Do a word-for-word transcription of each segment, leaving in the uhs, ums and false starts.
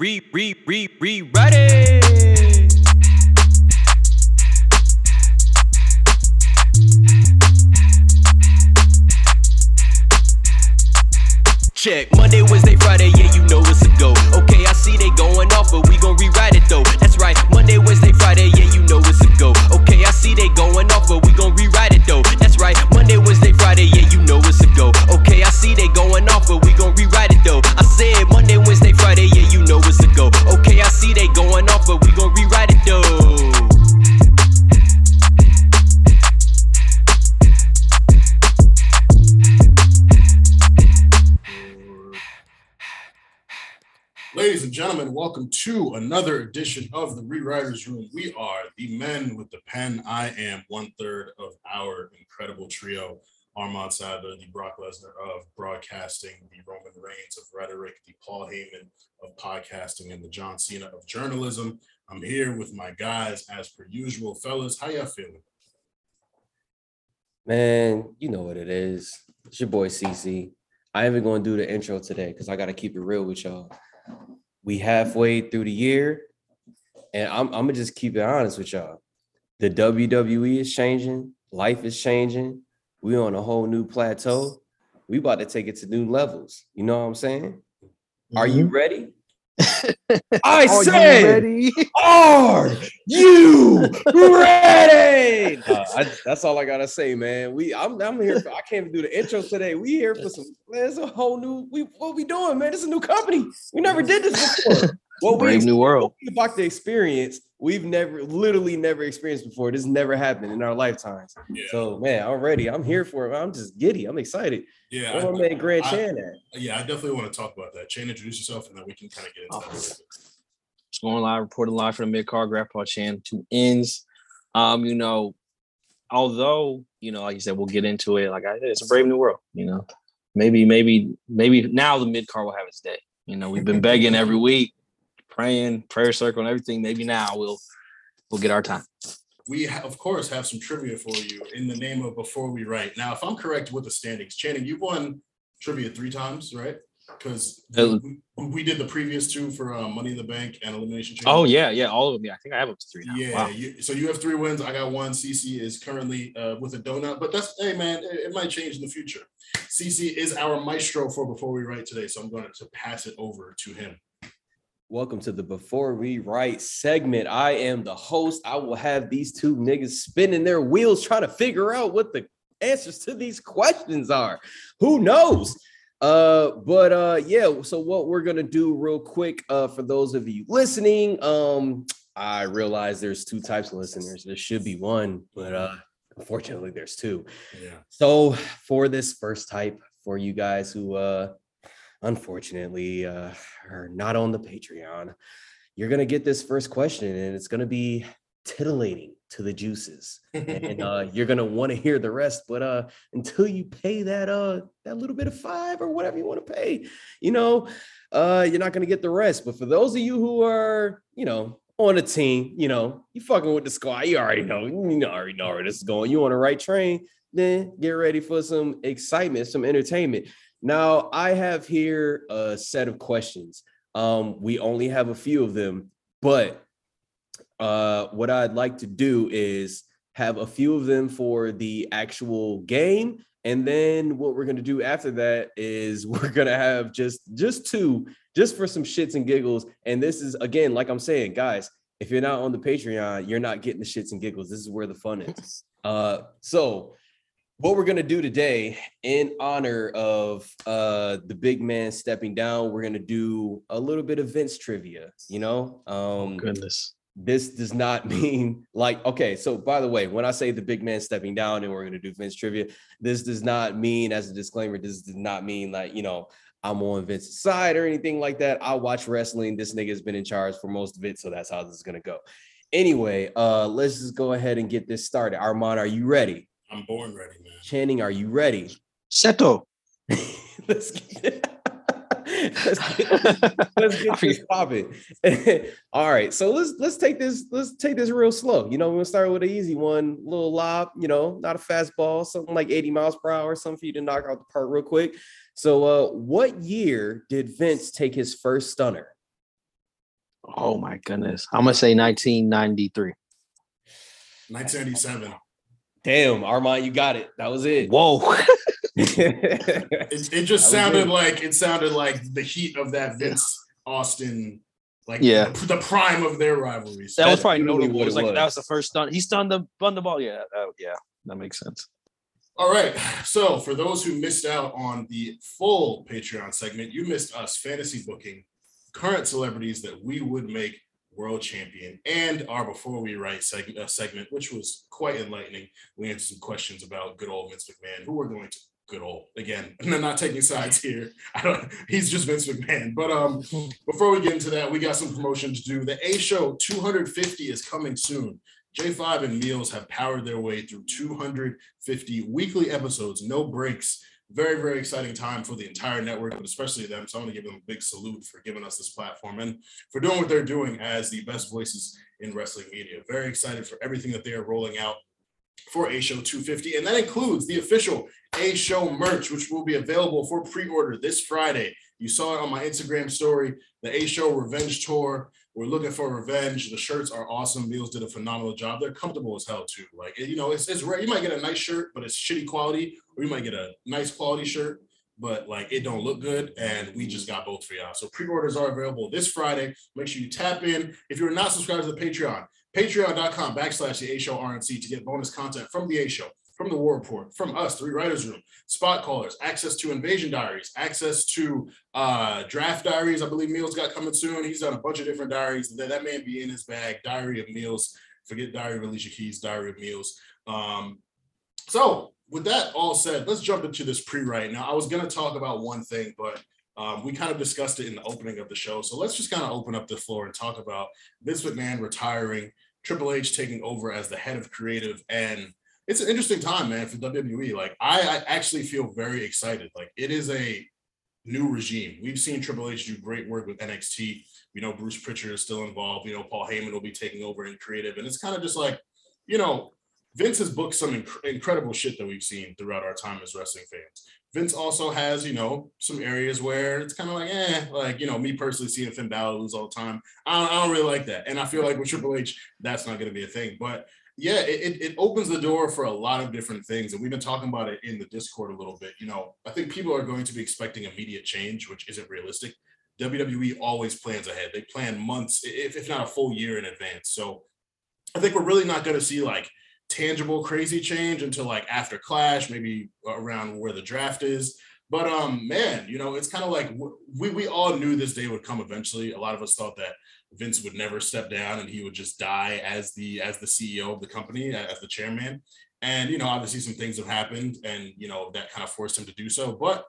Re, re, re, rewrite it. Check, Monday, Wednesday, Friday, yeah, you know it's a go. Okay, I see they going off, but we gon' rewrite it though. That's right, Monday, Wednesday, Friday, yeah, you know it's a go. Okay, I see they going off, but we gon' rewrite it though. That's right, Monday, Wednesday, Friday, yeah, you know it's a go. Okay, I see they going off, but we gon' rewrite it though. I said Monday, Wednesday, Friday, yeah, you know it's a go. Okay, I see they going off, but we gon' rewrite it though. Ladies and gentlemen, welcome to another edition of the Rewriters Room. We are the men with the pen. I am one third of our incredible trio, Armand Sadler, the Brock Lesnar of broadcasting, the Roman Reigns of rhetoric, the Paul Heyman of podcasting, and the John Cena of journalism. I'm here with my guys as per usual. Fellas, how y'all feeling? Man, you know what it is. It's your boy Cece. I ain't even going to do the intro today because I got to keep it real with y'all. We halfway through the year, and I'm, I'm going to just keep it honest with y'all. The W W E is changing. Life is changing. We on a whole new plateau. We about to take it to new levels. You know what I'm saying? Mm-hmm. Are you ready? I are said, you ready? Are you ready? Uh, I, that's all I got to say, man. We, I'm, I'm here. For, I can't even do the intro today. We here for some, man, it's a whole new, we, what we doing, man? It's a new company. We never did this before. What Brave we, new world. What we about to experience, we've never, literally never experienced before. This never happened in our lifetimes. Yeah. So, man, I'm ready. I'm here for it. I'm just giddy. I'm excited. Yeah. Where my man Grand Chan at? Yeah, I definitely want to talk about that. Chan, introduce yourself, and then we can kind of get into oh. that a little bit. Just going live, reporting live for the Mid-Card, Grandpa Chan, two ends. Um, you know, although, you know, like you said, we'll get into it. Like I said, it's a brave new world, you know. Maybe, maybe, maybe now the Mid-Card will have its day. You know, we've been begging every week. Praying, prayer circle, and everything. Maybe now we'll we'll get our time. We ha- of course have some trivia for you in the name of Before We Write. Now, if I'm correct with the standings, Channing, you've won trivia three times, right? Because uh, we, we did the previous two for uh, Money in the Bank and Elimination Chamber. Oh yeah, yeah, all of them. Yeah, I think I have up to three now. Yeah, wow. you, so you have three wins. I got one. Cece is currently uh, with a donut, but that's hey man, it, it might change in the future. Cece is our maestro for Before We Write today, so I'm going to pass it over to him. Welcome to the Before We Write segment. I am the host. I will have these two niggas spinning their wheels trying to figure out what the answers to these questions are. Who knows? Uh, but uh, yeah, so what we're going to do real quick uh, for those of you listening, um, I realize there's two types of listeners. There should be one, but uh, unfortunately there's two. Yeah. So for this first type, for you guys who uh, unfortunately uh are not on the Patreon, you're gonna get this first question, and it's gonna be titillating to the juices, and uh you're gonna want to hear the rest, but uh until you pay that uh that little bit of five or whatever you want to pay, you know, uh you're not gonna get the rest. But for those of you who are, you know, on a team, you know, you fucking with the squad, you already know you already know where this is going, you on the right train, then get ready for some excitement, some entertainment. Now, I have here a set of questions. Um, we only have a few of them, but uh, what I'd like to do is have a few of them for the actual game. And then what we're going to do after that is we're going to have just just two, just for some shits and giggles. And this is, again, like I'm saying, guys, if you're not on the Patreon, you're not getting the shits and giggles. This is where the fun is. Uh, so... What we're going to do today in honor of uh, the big man stepping down, we're going to do a little bit of Vince trivia, you know? Um, Goodness. This does not mean like, okay, so by the way, when I say the big man stepping down and we're going to do Vince trivia, this does not mean, as a disclaimer, this does not mean like, you know, I'm on Vince's side or anything like that. I watch wrestling. This nigga has been in charge for most of it, so that's how this is going to go. Anyway, uh, let's just go ahead and get this started. Armand, are you ready? I'm born ready, man. Channing, are you ready? Seto. let's get, let's get, let's get this popping. All right, so let's let's take this let's take this real slow. You know, we're gonna start with an easy one, little lob. You know, not a fastball, something like eighty miles per hour, something for you to knock out the park real quick. So, uh, what year did Vince take his first stunner? Oh my goodness. I'm gonna say nineteen ninety-three. nineteen ninety-seven. Damn, Armand, you got it. That was it. Whoa. it, it just sounded it. like it sounded like the heat of that Vince Austin, like yeah. the, the prime of their rivalry. So that, that was probably notable. What it was like was. That was the first stunt. He stunned the stunned the ball. Yeah, that, yeah, that makes sense. All right. So for those who missed out on the full Patreon segment, you missed us fantasy booking current celebrities that we would make world champion and our Before We Write seg- uh, segment, which was quite enlightening. We answered some questions about good old Vince McMahon, who we're going to good old again. I'm not taking sides here. I don't. He's just Vince McMahon. But um, before we get into that, we got some promotion to do. The A Show two hundred fifty is coming soon. J five and Meals have powered their way through two hundred fifty weekly episodes, no breaks. Very, very exciting time for the entire network, but especially them. So I'm going to give them a big salute for giving us this platform and for doing what they're doing as the best voices in wrestling media. Very excited for everything that they are rolling out for A Show two fifty. And that includes the official A Show merch, which will be available for pre-order this Friday. You saw it on my Instagram story, the A Show Revenge Tour. We're looking for revenge. The shirts are awesome. Meals did a phenomenal job. They're comfortable as hell too. Like, you know, it's it's rare. You might get a nice shirt, but it's shitty quality, or you might get a nice quality shirt, but like it don't look good. And we just got both for y'all. So pre-orders are available this Friday. Make sure you tap in. If you're not subscribed to the Patreon, patreon.com backslash the A Show R N C to get bonus content from the A Show, from the War Report, from us, Three Writers Room, Spot Callers, access to Invasion Diaries, access to uh, Draft Diaries. I believe Meals got coming soon. He's done a bunch of different diaries. That, that man be in his bag. Diary of Meals. Forget Diary of Alicia Keys, Diary of Meals. Um, so with that all said, let's jump into this pre-write. Now, I was going to talk about one thing, but um, we kind of discussed it in the opening of the show. So let's just kind of open up the floor and talk about Vince McMahon retiring, Triple H taking over as the head of creative, and it's an interesting time, man, for W W E. Like, I, I actually feel very excited. Like, it is a new regime. We've seen Triple H do great work with N X T. We know Bruce Pritchard is still involved. You know, Paul Heyman will be taking over in creative. And it's kind of just like, you know, Vince has booked some inc- incredible shit that we've seen throughout our time as wrestling fans. Vince also has, you know, some areas where it's kind of like, eh, like, you know, me personally seeing Finn Balor lose all the time. I don't, I don't really like that. And I feel like with Triple H, that's not going to be a thing. But yeah, it, it opens the door for a lot of different things. And we've been talking about it in the Discord a little bit. You know, I think people are going to be expecting immediate change, which isn't realistic. W W E always plans ahead. They plan months, if, if not a full year in advance. So I think we're really not going to see like tangible, crazy change until like after Clash, maybe around where the draft is. But um, man, you know, it's kind of like we we all knew this day would come eventually. A lot of us thought that Vince would never step down and he would just die as the as the C E O of the company, as the chairman. And, you know, obviously some things have happened and, you know, that kind of forced him to do so. But,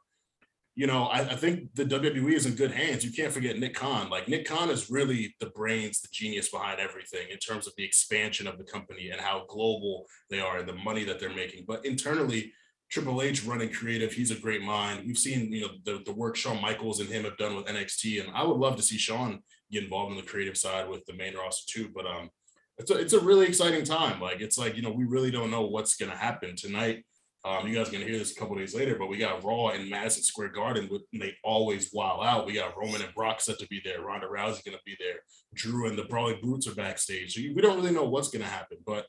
you know, I, I think the W W E is in good hands. You can't forget Nick Khan. Like Nick Khan is really the brains, the genius behind everything in terms of the expansion of the company and how global they are and the money that they're making. But internally, Triple H running creative, he's a great mind. We've seen, you know, the, the work Shawn Michaels and him have done with N X T. And I would love to see Shawn get involved in the creative side with the main roster too. But um, it's a, it's a really exciting time. Like, it's like, you know, we really don't know what's going to happen tonight. Um, you guys are going to hear this a couple of days later, but we got Raw in Madison Square Garden, with, and they always wild out. We got Roman and Brock set to be there. Ronda Rousey going to be there. Drew and the Brawling Brutes are backstage. So you, we don't really know what's going to happen. But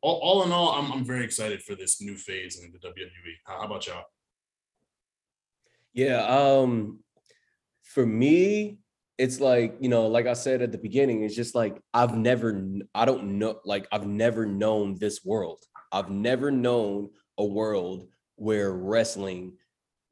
all, all in all, I'm, I'm very excited for this new phase in the W W E. How, how about y'all? Yeah, um, for me, it's like, you know, like I said at the beginning, it's just like, I've never, I don't know, like I've never known this world. I've never known a world where wrestling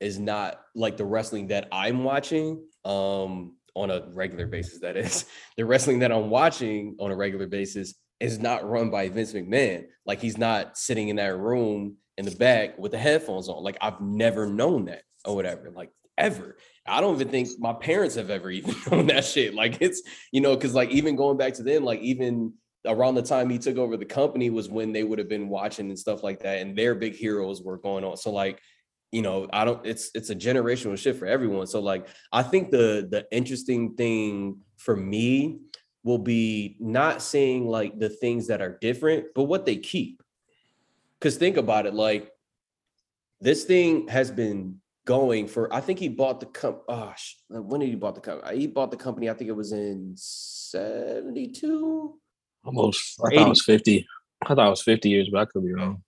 is not like the wrestling that I'm watching um, on a regular basis. That is, the wrestling that I'm watching on a regular basis is not run by Vince McMahon. Like, he's not sitting in that room in the back with the headphones on. Like, I've never known that or whatever, like ever. I don't even think my parents have ever even known that shit. Like, it's, you know, because like even going back to them, like even around the time he took over the company was when they would have been watching and stuff like that. And their big heroes were going on. So like, you know, I don't, it's, it's a generational shift for everyone. So like, I think the, the interesting thing for me will be not seeing like the things that are different, but what they keep. Cause think about it. Like, this thing has been going for, I think he bought the company. Oh, when did he bought the company? He bought the company, I think it was in seventy-two. Almost. I thought it was fifty. I thought it was fifty years, but I could be wrong.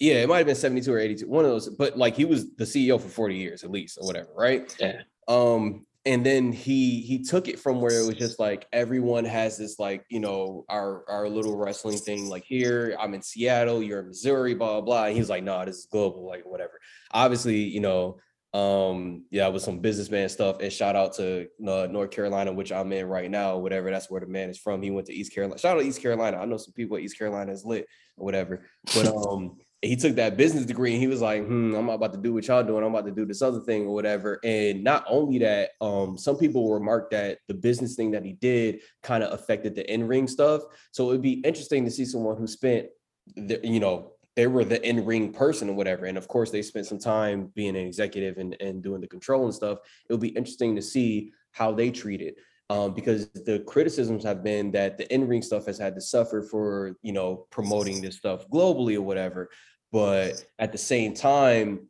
Yeah, it might have been seventy-two or eighty-two. One of those. But like, he was the C E O for forty years at least or whatever, right? Yeah. Um, and then he he took it from where it was just like, everyone has this, like, you know, our, our little wrestling thing, like, here, I'm in Seattle, you're in Missouri, blah, blah. And he was like, no, nah, this is global, like, whatever. Obviously, you know, um, yeah, it was some businessman stuff. And shout out to uh, North Carolina, which I'm in right now, whatever. That's where the man is from. He went to East Carolina. Shout out to East Carolina. I know some people at East Carolina is lit or whatever. But um, he took that business degree and he was like, hmm, I'm about to do what y'all doing. I'm about to do this other thing or whatever. And not only that, um, some people remarked that the business thing that he did kind of affected the in-ring stuff. So it'd be interesting to see someone who spent, the, you know, they were the in-ring person or whatever. And of course they spent some time being an executive and, and doing the control and stuff. It'll be interesting to see how they treat it. Um, because the criticisms have been that the in-ring stuff has had to suffer for, you know, promoting this stuff globally or whatever. But at the same time,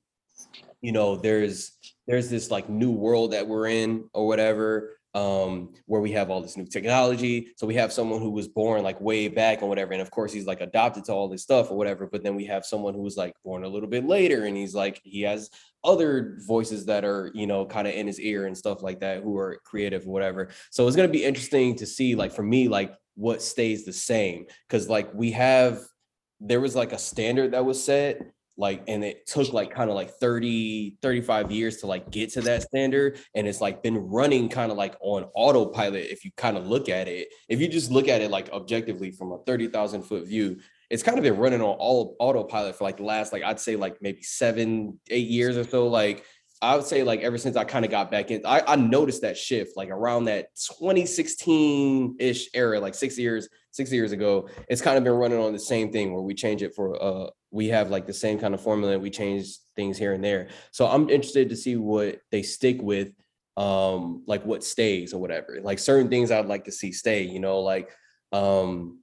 you know, there's there's this like new world that we're in or whatever, um, where we have all this new technology. So we have someone who was born like way back or whatever. And of course, he's like adopted to all this stuff or whatever. But then we have someone who was like born a little bit later. And he's like, he has other voices that are, you know, kind of in his ear and stuff like that, who are creative or whatever. So it's going to be interesting to see, like, for me, like what stays the same, because like we have, there was like a standard that was set, like, and it took like kind of like thirty, thirty-five years to like get to that standard. And it's like been running kind of like on autopilot. If you kind of look at it, if you just look at it, like objectively from a thirty thousand foot view, it's kind of been running on all autopilot for like the last, like, I'd say like maybe seven, eight years or so. Like, I would say like ever since I kind of got back in, I, I noticed that shift like around that twenty sixteen ish era, like six years, six years ago. It's kind of been running on the same thing where we change it for, uh, we have like the same kind of formula. We change things here and there. So I'm interested to see what they stick with, um, like what stays or whatever, like certain things I'd like to see stay, you know, like, um,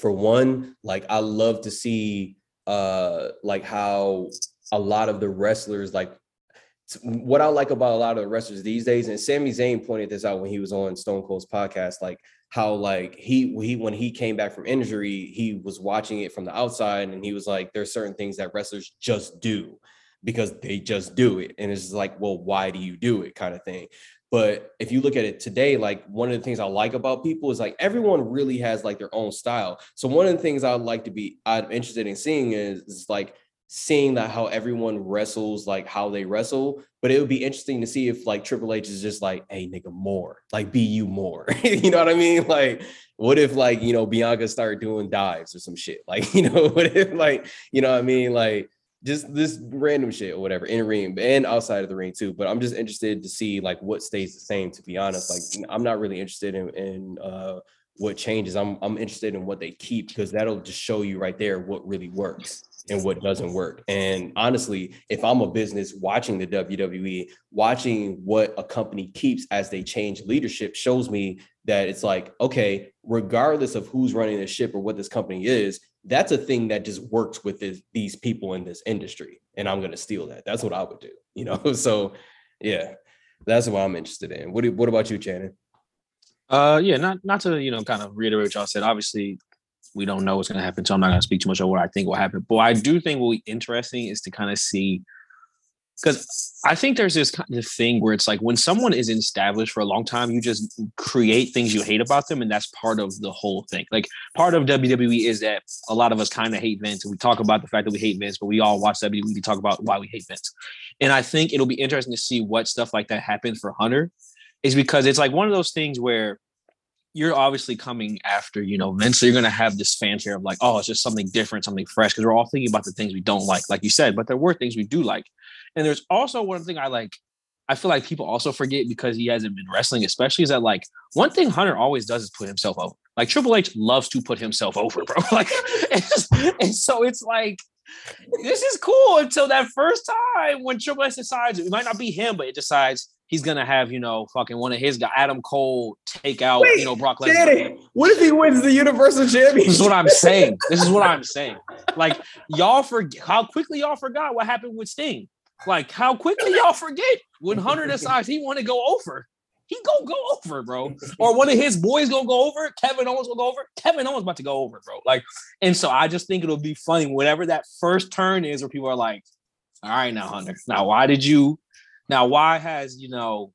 for one, like I love to see uh like how a lot of the wrestlers, like what I like about a lot of the wrestlers these days, and Sami Zayn pointed this out when he was on Stone Cold's podcast, like how like he he when he came back from injury, he was watching it from the outside and he was like, there's certain things that wrestlers just do because they just do it. And it's just like, well, why do you do it kind of thing. But if you look at it today, like one of the things I like about people is like everyone really has like their own style. So one of the things I'd like to be, I'm interested in seeing is, is like seeing that how everyone wrestles, like how they wrestle. But it would be interesting to see if like Triple H is just like, hey, nigga, more like be you more. You know what I mean? Like, what if like, you know, Bianca started doing dives or some shit? Like, you know, what if like, you know what I mean? Like, just this random shit or whatever in the ring and outside of the ring too. But I'm just interested to see like what stays the same, to be honest. Like, I'm not really interested in, in uh, what changes. I'm I'm interested in what they keep, because that'll just show you right there what really works and what doesn't work. And honestly, if I'm a business watching the W W E, watching what a company keeps as they change leadership shows me that it's like, okay, regardless of who's running this ship or what this company is, that's a thing that just works with this, these people in this industry. And I'm going to steal that. That's what I would do, you know? So yeah, that's what I'm interested in. What do, what about you, Channing? Uh, yeah, not, not to, you know, kind of reiterate what y'all said, obviously we don't know what's going to happen. So I'm not going to speak too much on what I think will happen, but what I do think will be interesting is to kind of see, because I think there's this kind of thing where it's like when someone is established for a long time, you just create things you hate about them. And that's part of the whole thing. Like part of W W E is that a lot of us kind of hate Vince. And we talk about the fact that we hate Vince, but we all watch W W E. We talk about why we hate Vince. And I think it'll be interesting to see what stuff like that happens for Hunter, is because it's like one of those things where you're obviously coming after, you know, Vince. So you're going to have this fanfare of like, oh, it's just something different, something fresh. Because we're all thinking about the things we don't like, like you said, but there were things we do like. And there's also one thing I like, I feel like people also forget because he hasn't been wrestling, especially, is that like one thing Hunter always does is put himself over. Like Triple H loves to put himself over, bro. Like, it's, and so it's like, this is cool until that first time when Triple H decides, it might not be him, but it decides he's going to have, you know, fucking one of his guys, Adam Cole, take out, Wait, you know, Brock Lesnar. Daddy, what if he wins the Universal Championship? This is what I'm saying. This is what I'm saying. Like, y'all forget how quickly y'all forgot what happened with Sting. Like, how quickly y'all forget when Hunter decides he want to go over. He gonna go over, bro. Or one of his boys gonna go over. Kevin Owens will go over. Kevin Owens about to go over, bro. Like, and so I just think it'll be funny, whatever that first turn is where people are like, all right, now, Hunter. Now, why did you, now, why has, you know,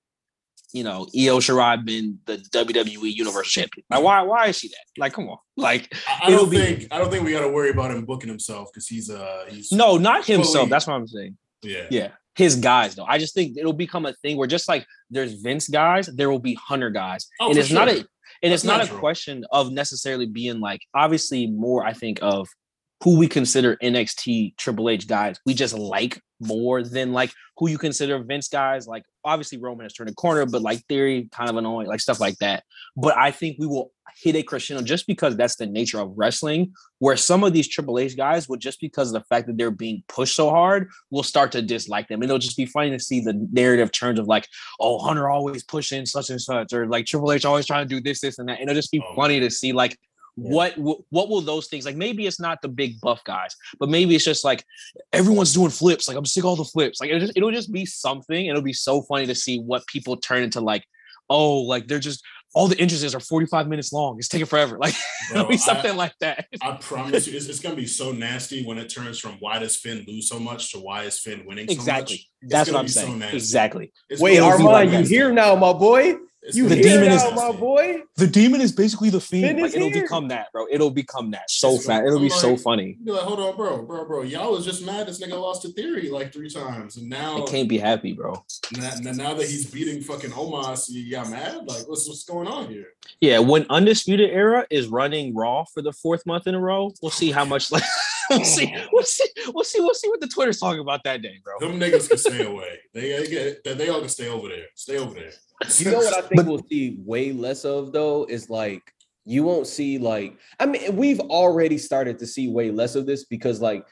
you know, Io Shirai been the W W E Universal Champion? Like, why, why is she that? Like, come on. Like, I don't be, think, I don't think we got to worry about him booking himself because he's, uh, he's no, not totally, himself. That's what I'm saying. Yeah. Yeah. His guys, though. I just think it'll become a thing where just like there's Vince guys, there will be Hunter guys. Oh, and it's sure. not a, and That's it's not natural. a question of necessarily being like, obviously more, I think, of who we consider N X T Triple H guys. We just like more than like who you consider Vince guys. Like, obviously Roman has turned a corner, but like Theory kind of annoying, like stuff like that. But I think we will hit a crescendo just because that's the nature of wrestling, where some of these Triple H guys will, just because of the fact that they're being pushed so hard, will start to dislike them. And it'll just be funny to see the narrative turns of like, oh, Hunter always pushing such and such, or like Triple H always trying to do this, this, and that. And it'll just be oh, funny to see like, yeah. What, what what will those things, like maybe it's not the big buff guys, but maybe it's just like everyone's doing flips, like I'm sick of all the flips, like it'll just, it'll just be something. It'll be so funny to see what people turn into, like, oh, like they're just, all the entrances are forty-five minutes long, it's taking forever, like Bro, it'll be something I, like that. I promise you, it's, it's gonna be so nasty when it turns from why does Finn lose so much to why is Finn winning so exactly much? It's that's what I'm saying so exactly it's wait Armand, you here now, my boy. It's you the demon now, is my boy. The demon is basically the Fiend. Like, it'll here. become that, bro. It'll become that so fast. It'll be like, so funny. You're like, hold on, bro, bro, bro. Y'all was just mad this nigga lost to Theory like three times, and now I can't be happy, bro. Now, now that he's beating fucking Omos, you got mad. Like, what's what's going on here? Yeah, when Undisputed Era is running Raw for the fourth month in a row, we'll see how much. Like, we'll see. We'll see. We'll see. We'll see what the Twitter's talking about that day, bro. Them niggas can stay away. They get. They all can stay over there. Stay over there. You know what I think we'll see way less of, though, is like, you won't see, like, I mean, we've already started to see way less of this because, like,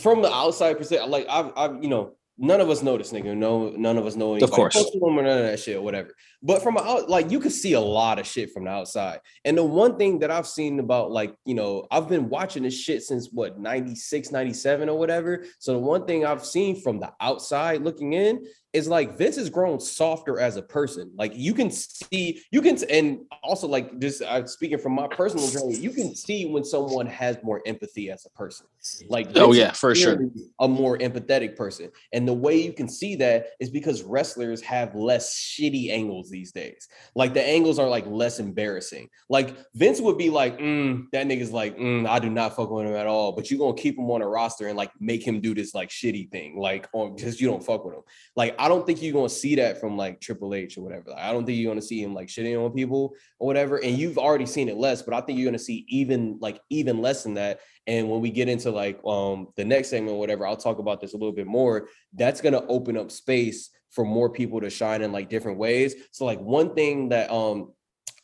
from the outside perspective, like, I've, I've you know, none of us know this nigga. No, none of us know. Anybody. Of course. Or none of that shit or whatever. But from out, like, you could see a lot of shit from the outside. And the one thing that I've seen about, like, you know, I've been watching this shit since, what, ninety-six, ninety-seven or whatever. So the one thing I've seen from the outside looking in is, like, Vince has grown softer as a person. Like, you can see, you can, and also, like, just I'm speaking from my personal journey, you can see when someone has more empathy as a person. Like, Vince oh yeah, for sure, a more empathetic person. And the way you can see that is because wrestlers have less shitty angles these days. Like, the angles are, like, less embarrassing. Like, Vince would be like, mm, that nigga's like, mm, I do not fuck with him at all, but you gonna keep him on a roster and, like, make him do this, like, shitty thing, like, on just you don't fuck with him. Like, I I don't think you're going to see that from, like, Triple H or whatever. Like, I don't think you're going to see him, like, shitting on people or whatever. And you've already seen it less, but I think you're going to see even, like, even less than that. And when we get into, like, um, the next segment or whatever, I'll talk about this a little bit more. That's going to open up space for more people to shine in, like, different ways. So, like, one thing that um,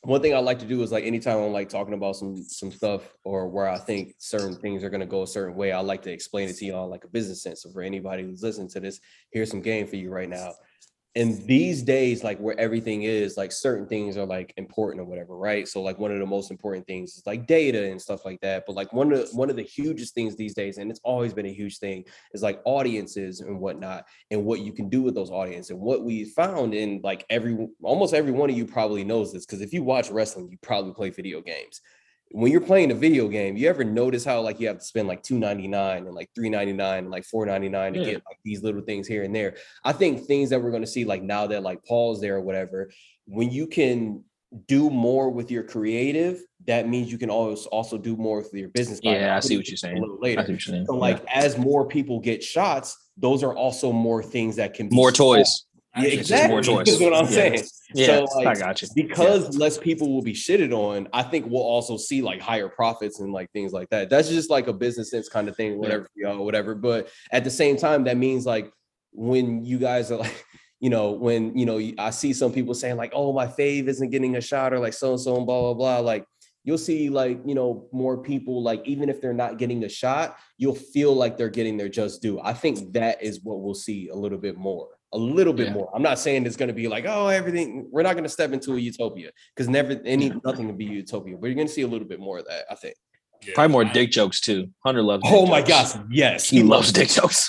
one thing I like to do is, like, anytime I'm, like, talking about some some stuff or where I think certain things are going to go a certain way, I like to explain it to y'all, like, a business sense. So for anybody who's listening to this, here's some game for you right now. And these days, like, where everything is, like, certain things are, like, important or whatever, right? So, like, one of the most important things is, like, data and stuff like that. But, like, one of the, one of the hugest things these days, and it's always been a huge thing, is, like, audiences and whatnot, and what you can do with those audiences. And what we found in, like, every almost every one of you probably knows this, because if you watch wrestling, you probably play video games. When you're playing a video game, you ever notice how, like, you have to spend like two ninety-nine and like three ninety-nine and like four ninety-nine to yeah. get, like, these little things here and there? I think things that we're going to see, like, now that, like, Paul's there or whatever, when you can do more with your creative, that means you can always also do more with your business. Yeah, I see what you're saying. A little later. I see what you're saying. So, like, yeah. as more people get shots, those are also more things that can be more toys. Sold. Yeah, exactly. More choice. That's what I'm yeah. saying. Yeah, so, like, I got you. Because yeah. less people will be shitted on, I think we'll also see, like, higher profits and, like, things like that. That's just, like, a business sense kind of thing, whatever, yeah. you know, whatever. But at the same time, that means, like, when you guys are, like, you know, when, you know, I see some people saying, like, oh, my fave isn't getting a shot, or, like, so-and-so and blah, blah, blah. Like, you'll see, like, you know, more people, like, even if they're not getting a shot, you'll feel like they're getting their just due. I think that is what we'll see a little bit more. A little bit yeah. more. I'm not saying it's going to be like, oh, everything. We're not going to step into a utopia, because never any nothing to be utopia. But you're going to see a little bit more of that, I think. Yeah, probably more I, dick jokes too. Hunter loves. Dick oh jokes. My gosh, yes, he, he loves, loves dick jokes.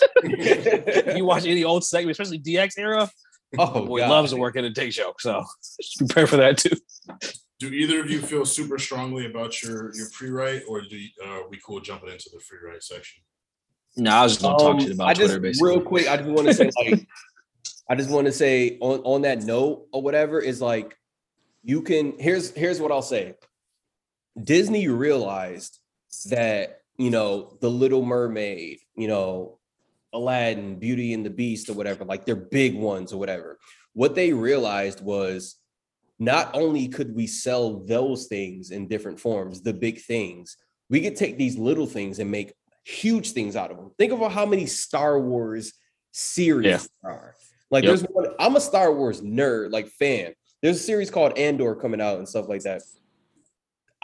You watch any old segment, especially D X era. Oh, boy, he loves to work in a dick joke. So prepare for that too. Do either of you feel super strongly about your your pre-write, or do you, uh, we cool jumping into the free write section? No, I was just gonna um, talk shit about I Twitter. Just, basically, real quick, I just want to say, like, I just want to say on on that note or whatever is like, you can. Here's here's what I'll say. Disney realized that, you know, The Little Mermaid, you know, Aladdin, Beauty and the Beast or whatever, like they're big ones or whatever. What they realized was not only could we sell those things in different forms, the big things, we could take these little things and make huge things out of them. Think about how many Star Wars series yeah. there are. Like yep. there's one, I'm a Star Wars nerd, like fan. There's a series called Andor coming out and stuff like that.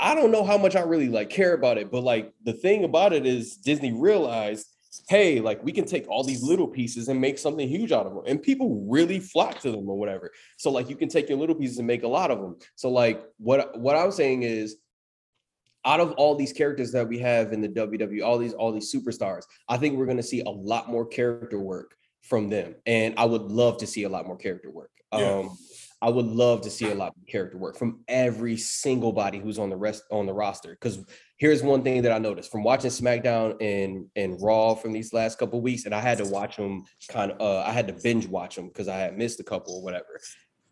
I don't know how much I really like care about it, but like the thing about it is Disney realized, hey, like we can take all these little pieces and make something huge out of them. And people really flock to them or whatever. So like you can take your little pieces and make a lot of them. So like what, what I was saying is out of all these characters that we have in the W W E, all these, all these superstars, I think we're going to see a lot more character work from them. And I would love to see a lot more character work. Yeah. Um, I would love to see a lot of character work from every single body who's on the rest on the roster. Because here's one thing that I noticed from watching SmackDown and, and Raw from these last couple of weeks, and I had to watch them kind of, uh, I had to binge watch them because I had missed a couple or whatever.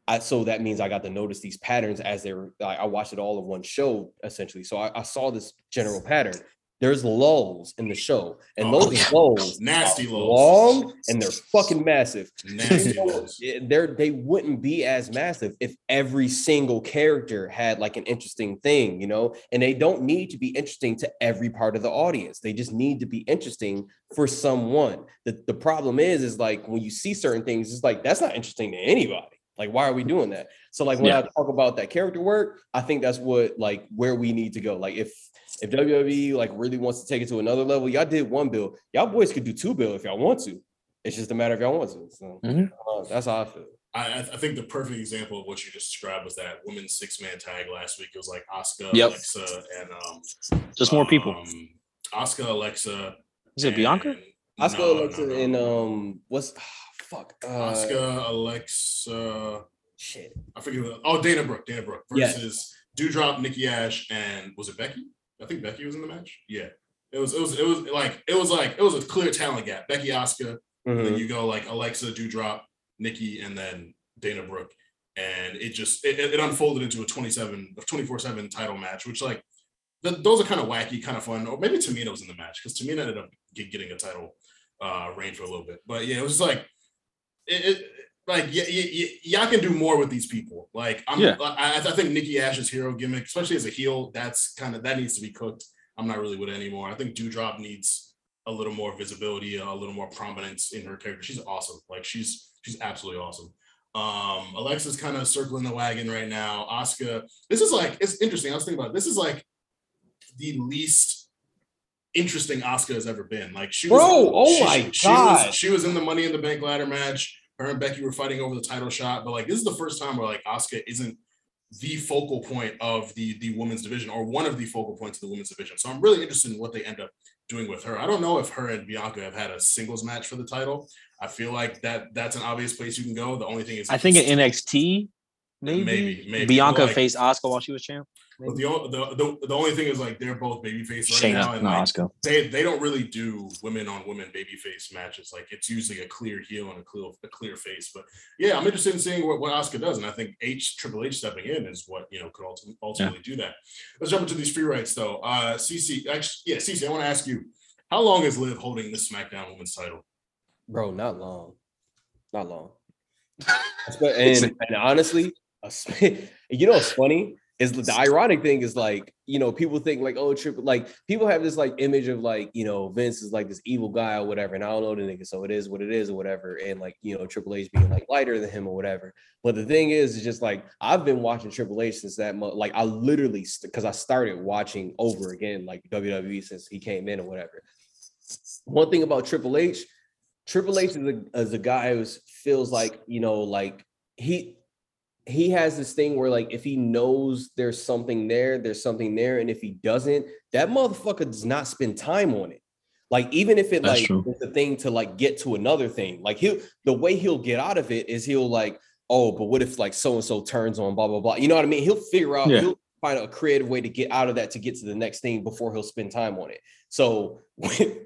I, so that means I got to notice these patterns as they were, I, I watched it all in one show essentially. So I, I saw this general pattern. There's lulls in the show, and oh, those yeah. lulls, nasty lulls, long, and they're fucking massive. Nasty lulls. They're, they wouldn't be as massive if every single character had like an interesting thing, you know. And they don't need to be interesting to every part of the audience. They just need to be interesting for someone. The the problem is, is like when you see certain things, it's like that's not interesting to anybody. Like, why are we doing that? So like when yeah. I talk about that character work, I think that's what like where we need to go. Like if. If W W E like really wants to take it to another level, y'all did one bill. Y'all boys could do two bill if y'all want to. It's just a matter of y'all want to. So mm-hmm. uh, that's how I feel. I, I think the perfect example of what you just described was that women's six man tag last week. It was like Asuka, yep. Alexa, and um, just more um, people. Asuka, Alexa, is it and, Bianca? Asuka, no, Alexa, no, no. and um, what's oh, fuck? Uh, Asuka, Alexa, shit. I forget. Who, oh, Dana Brooke, Dana Brooke versus yeah. Doudrop, Nikki Ash, and was it Becky? I think Becky was in the match. Yeah, it was. It was. It was like. It was like. It was a clear talent gap. Becky, Asuka, mm-hmm. then you go like Alexa, Doudrop, Nikki, and then Dana Brooke, and it just it, it unfolded into a twenty-seven, twenty-four seven title match, which like th- those are kind of wacky, kind of fun. Or maybe Tamina was in the match because Tamina ended up get, getting a title uh, reign for a little bit. But yeah, it was just like it. it Like, y- y- y- y'all can do more with these people. Like, I'm, yeah. I, I think Nikki Ash's hero gimmick, especially as a heel, that's kind of, that needs to be cooked. I'm not really with it anymore. I think Doudrop needs a little more visibility, a little more prominence in her character. She's awesome. Like, she's she's absolutely awesome. Um, Alexa's kind of circling the wagon right now. Asuka, this is like, it's interesting. I was thinking about it. This is like the least interesting Asuka has ever been. Like, she was, Bro, oh she, my she, God. She was, she was in the Money in the Bank ladder match. Her and Becky were fighting over the title shot, but like this is the first time where like Asuka isn't the focal point of the the women's division or one of the focal points of the women's division. So I'm really interested in what they end up doing with her. I don't know if her and Bianca have had a singles match for the title. I feel like that that's an obvious place you can go. The only thing is, I think in N X T, maybe maybe, maybe. Bianca like, faced Asuka while she was champ. But the, the the the only thing is like they're both babyface right Shane, now, and no, like, they they don't really do women on women babyface matches. Like it's usually a clear heel and a clear a clear face. But yeah, I'm interested in seeing what, what Asuka does, and I think H Triple H stepping in is what you know could ultimately, ultimately yeah. do that. Let's jump into these free rights though. Uh, Cece, actually, yeah, Cece, I want to ask you, how long is Liv holding this SmackDown Women's title? Bro, not long, not long. and, and honestly, you know what's funny? Is the ironic thing is like, you know, people think like, oh, Triple, like people have this like image of like, you know, Vince is like this evil guy or whatever. And I don't know the nigga. So it is what it is or whatever. And like, you know, Triple H being like lighter than him or whatever. But the thing is, it's just like, I've been watching Triple H since that month. Like I literally, st- cause I started watching over again, like W W E since he came in or whatever. One thing about Triple H, Triple H is a, is a guy who feels like, you know, like he, he has this thing where, like, if he knows there's something there, there's something there. And if he doesn't, that motherfucker does not spend time on it. Like, even if it, That's like, true. It's a thing to, like, get to another thing. Like, he'll, the way he'll get out of it is he'll, like, oh, but what if, like, so-and-so turns on blah, blah, blah. You know what I mean? He'll figure out, yeah. he'll find a creative way to get out of that to get to the next thing before he'll spend time on it. So,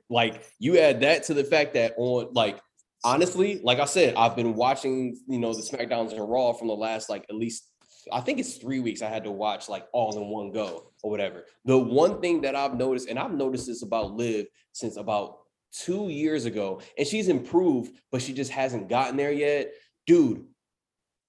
like, you add that to the fact that on, like, honestly, like I said, I've been watching, you know, the SmackDowns and Raw from the last, like, at least, I think it's three weeks I had to watch, like, all in one go or whatever. The one thing that I've noticed, and I've noticed this about Liv since about two years ago, and she's improved, but she just hasn't gotten there yet. Dude,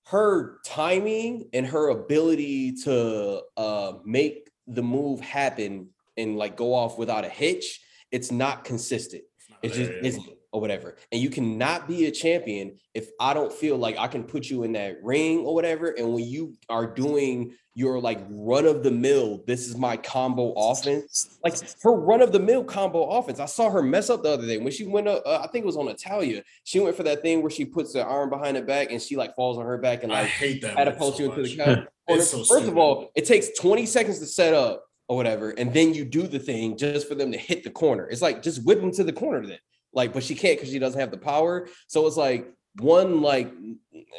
her timing and her ability to uh, make the move happen and, like, go off without a hitch, it's not consistent. It's, not it's just isn't. Or whatever. And you cannot be a champion if I don't feel like I can put you in that ring or whatever. And when you are doing your, like, run of the mill, this is my combo offense, like her run of the mill combo offense. I saw her mess up the other day when she went up, uh, I think it was on Natalia. She went for that thing where she puts the arm behind her back and she, like, falls on her back and, like, I hate that catapults so you into the couch. so First stupid. of all, it takes twenty seconds to set up or whatever. And then you do the thing just for them to hit the corner. It's like, just whip them to the corner then. Like, but she can't because she doesn't have the power. So it's like one, like,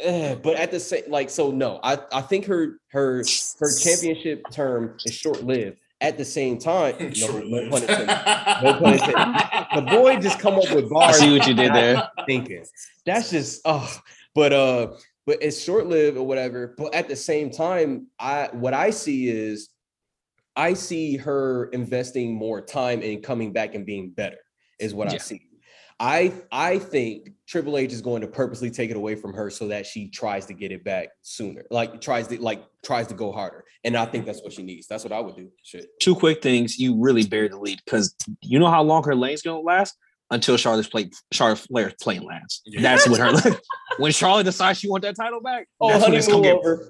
eh, but at the same, like, so no, I, I think her her her championship term is short lived. At the same time, no, no pun intended. No pun intended. The boy just come up with bars. I see what you did there. Thinking that's just oh, but uh, but it's short lived or whatever. But at the same time, I what I see is, I see her investing more time and coming back and being better is what yeah. I see. I I think Triple H is going to purposely take it away from her so that she tries to get it back sooner. Like tries to like tries to go harder. And I think that's what she needs. That's what I would do. Shit. Two quick things. You really bear the lead because you know how long her lane's gonna last until Charlotte's play Charlotte Flair's plane lands. Yeah. That's what her when Charlotte decides she wants that title back. Oh, that's honey, when it's gonna get over.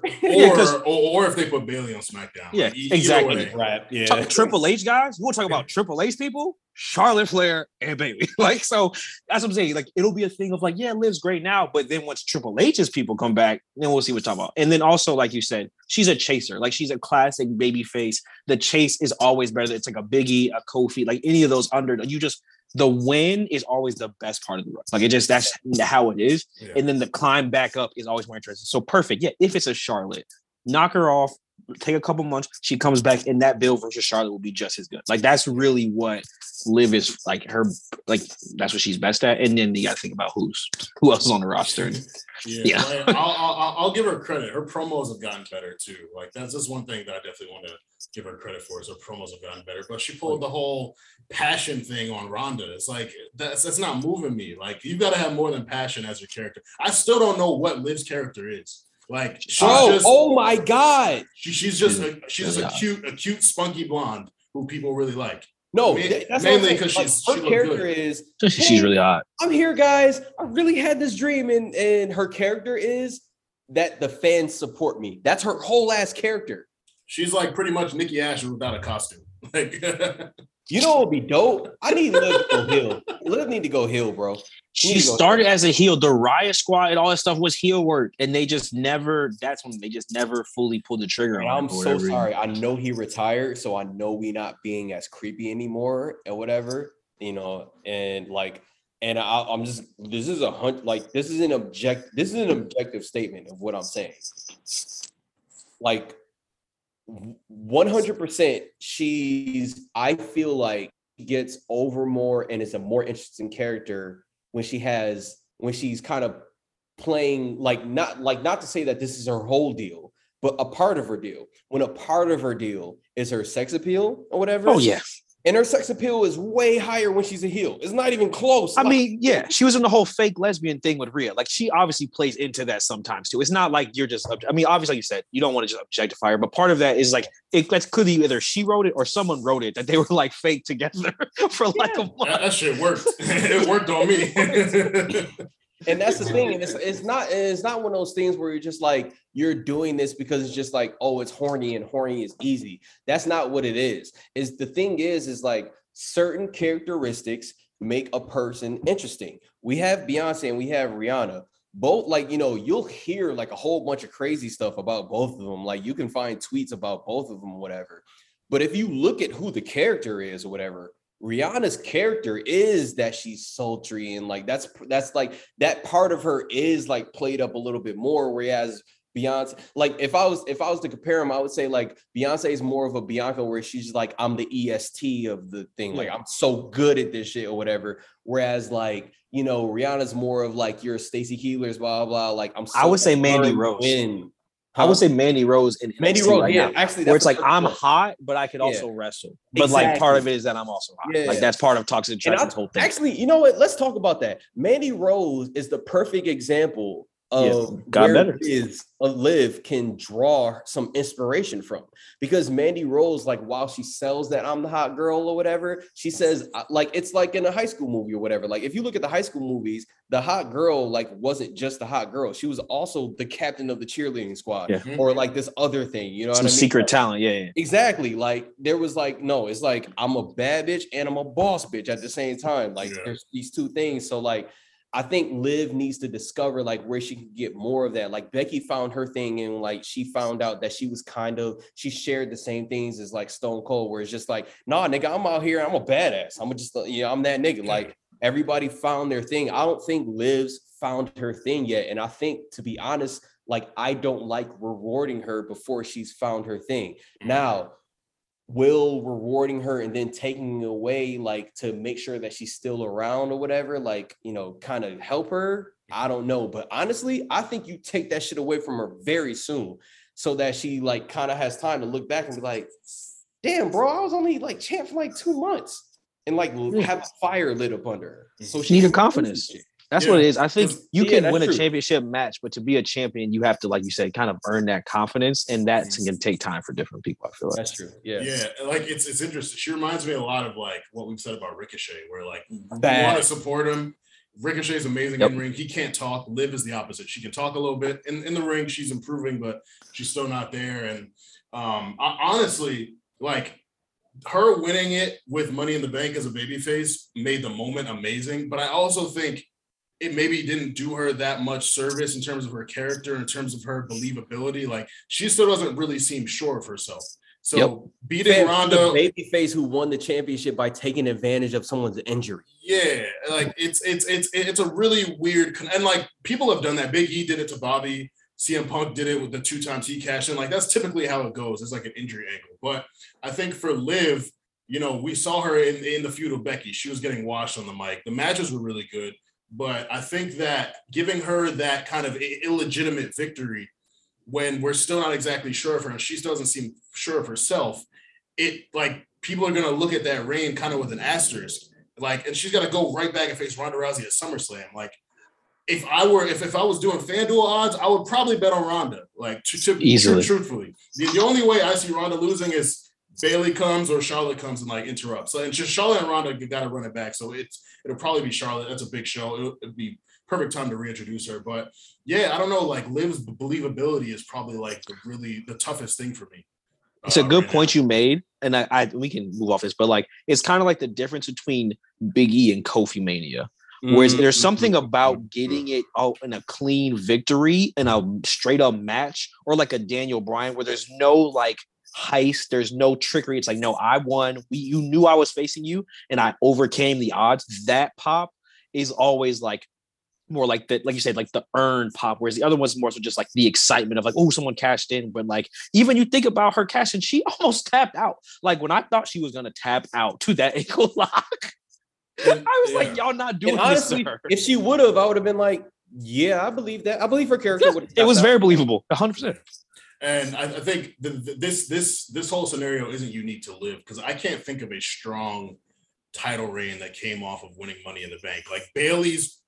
Or, or or if they put Bayley on SmackDown. Yeah, like, exactly. Right. Yeah. T- Triple H guys. You want to talk about Triple H people? Charlotte Flair and Bayley. Like, so that's what I'm saying. Like, it'll be a thing of like, yeah, Liv's great now, but then once Triple H's people come back, then we'll see what we're talking about. And then also, like you said, she's a chaser. Like, she's a classic baby face. The chase is always better. It's like a Biggie, a Kofi, like any of those under. You just, the win is always the best part of the run. Like, it just, that's how it is. Yeah. And then the climb back up is always more interesting. So perfect. Yeah, if it's a Charlotte, knock her off, take a couple months, she comes back, and that build versus Charlotte will be just as good. Like, that's really what Liv is, like, her, like, that's what she's best at. And then you got to think about who's, who else is on the roster. And, yeah. yeah. Right. I'll, I'll, I'll give her credit. Her promos have gotten better, too. Like, that's just one thing that I definitely want to give her credit for is her promos have gotten better. But she pulled the whole passion thing on Ronda. It's like, that's, that's not moving me. Like, you've got to have more than passion as your character. I still don't know what Liv's character is. Like, she's oh, just, oh my God, she, she's just a, she's just a cute, a cute, spunky blonde who people really like. No, Man, that's mainly because like, she's her she character is hey, she's really hot. I'm here, guys. I really had this dream, and and her character is that the fans support me. That's her whole ass character. She's like pretty much Nikki Ash without a costume. Like, you know, it'd be dope. I need Liv to go heel. Liv need to go heel, bro. She started as a heel. The Riot Squad and all that stuff was heel work, and they just never. That's when they just never fully pulled the trigger. And on I'm so sorry. I know he retired, so I know we not being as creepy anymore and whatever, you know. And like, and I, I'm just. This is a hunt. Like, this is an object. This is an objective statement of what I'm saying. Like, one hundred percent. She's. I feel like she gets over more, and is a more interesting character. When she has, when she's kind of playing, like not, like not to say that this is her whole deal, but a part of her deal. When a part of her deal is her sex appeal or whatever. Oh yeah, and her sex appeal is way higher when she's a heel. It's not even close. I like, mean, yeah, she was in the whole fake lesbian thing with Rhea. Like she obviously plays into that sometimes too. It's not like you're just. I mean, obviously, like you said, you don't want to just objectify her, but part of that is like it. That's clearly either she wrote it or someone wrote it that they were like fake together for like yeah. a month. That, that shit worked. It worked on me. And that's the thing. And it's it's not it's not one of those things where you're just like you're doing this because it's just like, oh, it's horny and horny is easy. That's not what it is. Is the thing is is like certain characteristics make a person interesting. We have Beyonce and we have Rihanna. both, like, you know, you'll hear like a whole bunch of crazy stuff about both of them. Like, you can find tweets about both of them, whatever. But if you look at who the character is or whatever, Rihanna's character is that she's sultry, and like that's that's like that part of her is like played up a little bit more, whereas Beyonce, like if I was if I was to compare them, I would say like Beyonce is more of a Bianca, where she's like, I'm the E S T of the thing, like I'm so good at this shit or whatever. Whereas like, you know, Rihanna's more of like your Stacey Keeler's, blah blah. Like I'm. So I would say Mandy Rose. Win. I would say Mandy Rose in N X T Mandy Rose, right yeah, now, actually, that's where it's like I'm point. hot, but I could also yeah. wrestle. But exactly. like part of it is that I'm also hot. Yeah. Like that's part of Toxic Attraction's whole thing. Actually, you know what? Let's talk about that. Mandy Rose is the perfect example of yeah. where is a Liv can draw some inspiration from, because Mandy Rose, like while she sells that I'm the hot girl or whatever, she says like it's like in a high school movie or whatever. Like if you look at the high school movies, the hot girl like wasn't just the hot girl; she was also the captain of the cheerleading squad yeah. or like this other thing. You know, some what I mean? secret like, talent. Yeah, yeah, exactly. Like there was like no, it's like I'm a bad bitch and I'm a boss bitch at the same time. Like yeah. there's these two things. So like, I think Liv needs to discover like where she can get more of that. Like Becky found her thing, and like she found out that she was kind of, she shared the same things as like Stone Cold, where it's just like, nah, nigga, I'm out here, I'm a badass. I'm just, you know, I'm that nigga. Like everybody found their thing. I don't think Liv's found her thing yet. And I think, to be honest, like I don't like rewarding her before she's found her thing. Now, will rewarding her and then taking away like to make sure that she's still around or whatever, like, you know, kind of help her? I don't know, but honestly, I think you take that shit away from her very soon so that she like kind of has time to look back and be like, damn bro, I was only like champ for like two months, and like have a fire lit up under her. So she needs confidence. That's yeah. what it is. I think you yeah, can win a true. championship match, but to be a champion, you have to, like you said, kind of earn that confidence, and that's going to take time for different people, I feel like. That's true. Yeah. Yeah. Like, it's it's interesting. She reminds me a lot of, like, what we've said about Ricochet, where, like, Bad. you want to support him. Ricochet is amazing yep. in the ring. He can't talk. Liv is the opposite. She can talk a little bit. In, in the ring, she's improving, but she's still not there. And um, I, honestly, like, her winning it with Money in the Bank as a babyface made the moment amazing. But I also think it maybe didn't do her that much service in terms of her character, in terms of her believability. Like, she still doesn't really seem sure of herself. So yep. beating Fan, Ronda, the babyface who won the championship by taking advantage of someone's injury. Yeah, like it's it's it's it's a really weird, and like people have done that. Big E did it to Bobby. C M Punk did it with the two times he cashed in. Like that's typically how it goes. It's like an injury angle. But I think for Liv, you know, we saw her in in the feud with Becky. She was getting washed on the mic. The matches were really good. But I think that giving her that kind of illegitimate victory when we're still not exactly sure of her and she still doesn't seem sure of herself, it like people are going to look at that reign kind of with an asterisk. Like, and she's got to go right back and face Ronda Rousey at SummerSlam. Like, if I were, if, if I was doing FanDuel odds, I would probably bet on Ronda. Like, to, to, Easily. To, truthfully, the, the only way I see Ronda losing is Bailey comes or Charlotte comes and like interrupts. So, and just Charlotte and Ronda got to run it back. So it's it'll probably be Charlotte. That's a big show. It'll, it'll be perfect time to reintroduce her. But yeah, I don't know. Like Liv's believability is probably like the really the toughest thing for me. It's uh, a good right point now. you made, and I, I we can move off this, but like it's kind of like the difference between Big E and Kofi Mania. Whereas mm-hmm. there's something about getting it out in a clean victory in a straight up match, or like a Daniel Bryan, where there's no like heist, there's no trickery. It's like, no, I won. We, you knew I was facing you, and I overcame the odds. That pop is always like more like the, like you said, like the earned pop. Whereas the other one's more so just like the excitement of like, oh, someone cashed in. But like, even you think about her cashing, she almost tapped out. Like when I thought she was gonna tap out to that ankle lock, and, I was yeah. like, y'all not doing honestly, this. If she would have, I would have been like, yeah, I believe that. I believe her character. Yeah, it was out. very believable, one hundred percent. And I, I think the, the, this this this whole scenario isn't unique to Liv, because I can't think of a strong title reign that came off of winning Money in the Bank. Like Bailey's,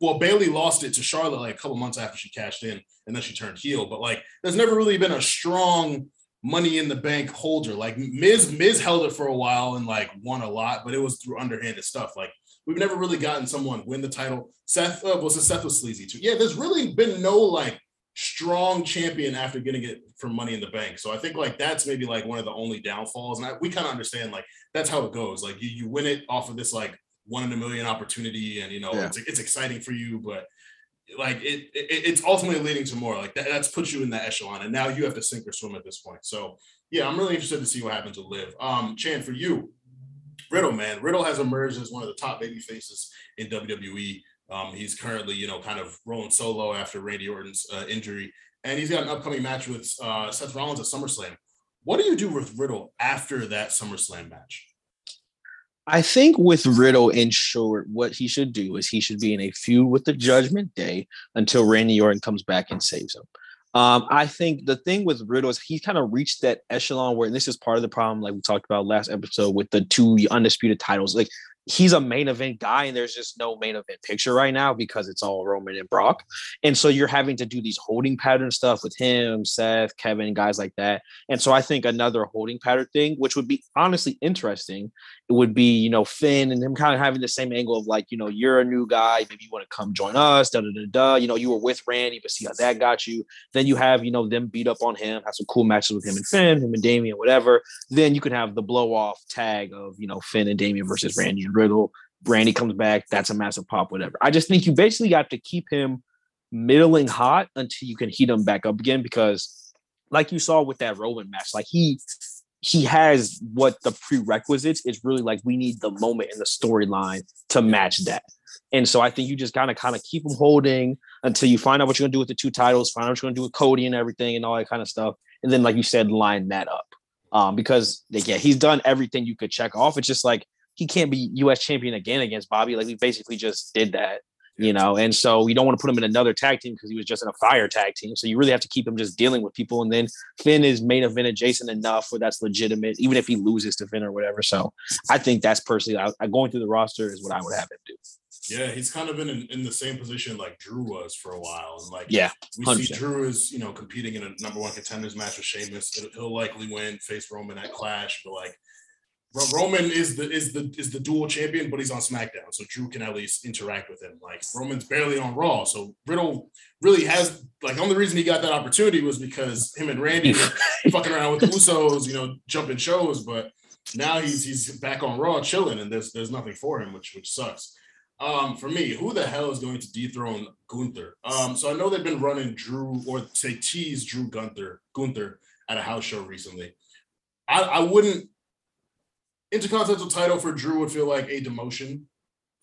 well, Bailey lost it to Charlotte like a couple months after she cashed in, and then she turned heel. But like, there's never really been a strong Money in the Bank holder. Like Miz Miz held it for a while and like won a lot, but it was through underhanded stuff. Like we've never really gotten someone win the title. Seth uh, was a Seth was sleazy too. Yeah, there's really been no like strong champion after getting it from Money in the Bank. So I think like that's maybe like one of the only downfalls. And I, we kind of understand like that's how it goes. Like you, you win it off of this like one in a million opportunity, and you know yeah. it's, it's exciting for you, but like it, it it's ultimately leading to more. Like that, that's put you in that echelon, and now you have to sink or swim at this point. So yeah, I'm really interested to see what happens with Liv. Um, Chan, for you, Riddle, man, Riddle has emerged as one of the top baby faces in W W E. Um, he's currently, you know, kind of rolling solo after Randy Orton's uh, injury, and he's got an upcoming match with uh, Seth Rollins at SummerSlam. What do you do with Riddle after that SummerSlam match? I think with Riddle, in short, what he should do is he should be in a feud with the Judgment Day until Randy Orton comes back and saves him. Um, I think the thing with Riddle is he's kind of reached that echelon where, and this is part of the problem, like we talked about last episode with the two undisputed titles. Like, he's a main event guy, and there's just no main event picture right now because it's all Roman and Brock. And so you're having to do these holding pattern stuff with him, Seth, Kevin, guys like that. And so I think another holding pattern thing, which would be honestly interesting, it would be, you know, Finn and him kind of having the same angle of like, you know, you're a new guy, maybe you want to come join us, da da da da. You know, you were with Randy, but see how that got you. Then you have, you know, them beat up on him, have some cool matches with him and Finn, him and Damian, whatever. Then you can have the blow off tag of, you know, Finn and Damian versus Randy and Riddle. Randy comes back, that's a massive pop, whatever. I just think you basically got to keep him middling hot until you can heat him back up again, because like you saw with that Roman match, like he he has what the prerequisites is. Really, like, we need the moment in the storyline to match that. And so I think you just gotta kind of keep him holding until you find out what you're gonna do with the two titles, find out what you're gonna do with Cody and everything and all that kind of stuff, and then, like you said, line that up, um because like, yeah, he's done everything you could check off. It's just like, he can't be U S champion again against Bobby. Like, we basically just did that, you know? And so you don't want to put him in another tag team because he was just in a fire tag team. So you really have to keep him just dealing with people. And then Finn is main event adjacent enough where that's legitimate, even if he loses to Finn or whatever. So I think that's personally, I, I, going through the roster is what I would have him do. Yeah, he's kind of been in, in the same position like Drew was for a while. And like, yeah, one hundred percent. We see Drew is, you know, competing in a number one contenders match with Sheamus. It'll, he'll likely win, face Roman at Clash, but like, Roman is the is the is the dual champion, but he's on SmackDown, so Drew can at least interact with him. Like, Roman's barely on Raw, so Riddle really has, like, the only reason he got that opportunity was because him and Randy were fucking around with the Usos, you know, jumping shows. But now he's he's back on Raw chilling, and there's there's nothing for him, which which sucks. Um, for me, who the hell is going to dethrone Gunther? Um, so I know they've been running Drew, or they teased Drew Gunther Gunther at a house show recently. I, I wouldn't. Intercontinental title for Drew would feel like a demotion,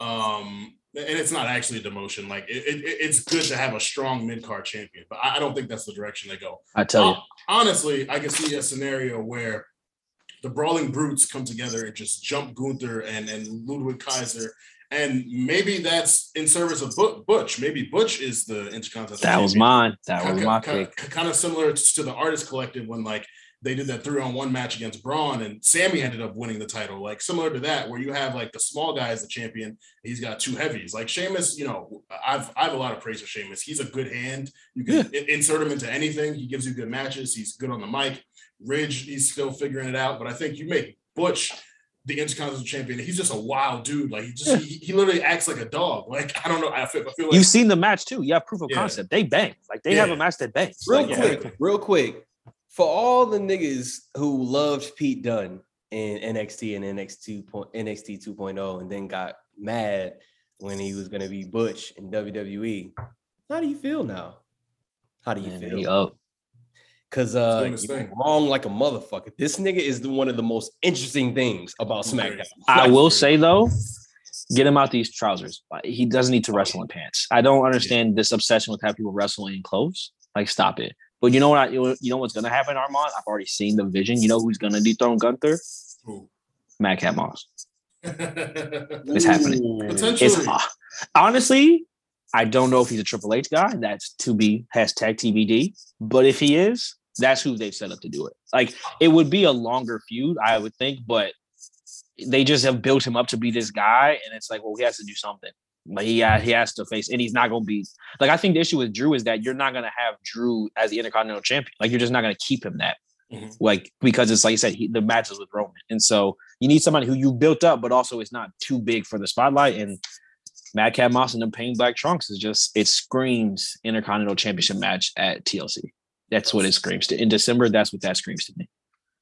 um, and it's not actually a demotion. Like, it, it, it's good to have a strong mid-card champion, but I don't think that's the direction they go. I tell you, uh, honestly, I can see a scenario where the Brawling Brutes come together and just jump Gunther and and Ludwig Kaiser, and maybe that's in service of Butch. Maybe Butch is the Intercontinental. That champion. was mine. That kind, was my kind, pick. Kind of similar to the Artist Collective when, like, they did that three-on-one match against Braun, and Sammy ended up winning the title. Like, similar to that, where you have, like, the small guy as the champion, he's got two heavies. Like, Sheamus, you know, I've I have a lot of praise for Sheamus. He's a good hand. You can yeah. insert him into anything. He gives you good matches. He's good on the mic. Ridge, he's still figuring it out. But I think you make Butch the Intercontinental champion. He's just a wild dude. Like, he just yeah. he, he literally acts like a dog. Like, I don't know. I feel, I feel like you've seen the match too. You have proof of yeah. concept. They bang. Like, they yeah. have a match that bangs. Real like, quick. Yeah. Real quick. For all the niggas who loved Pete Dunne in N X T and N X T two point oh, and then got mad when he was going to be Butch in W W E, how do you feel now? How do you Man, feel? Because uh, you're wrong like a motherfucker. This nigga is the, one of the most interesting things about SmackDown. I will say, though, get him out these trousers. He doesn't need to wrestle in pants. I don't understand this obsession with having people wrestling in clothes. Like, stop it. But you know what? I, you know what's gonna happen, Armand? I've already seen the vision. You know who's gonna dethrone Gunther? Who? Madcap Moss. It's happening. Potentially. It's, uh, honestly, I don't know if he's a Triple H guy. That's to be hashtag T B D. But if he is, that's who they've set up to do it. Like, it would be a longer feud, I would think. But they just have built him up to be this guy, and it's like, well, he has to do something. Like, he, uh, he has to face, and he's not going to be, like, I think the issue with Drew is that you're not going to have Drew as the Intercontinental champion. Like, you're just not going to keep him that, mm-hmm. like, because it's like you said, he, the match is with Roman. And so you need somebody who you built up, but also is not too big for the spotlight. And Madcap Moss and the Pain Black Trunks is just, it screams Intercontinental Championship match at T L C. That's what it screams to. In December, that's what that screams to me.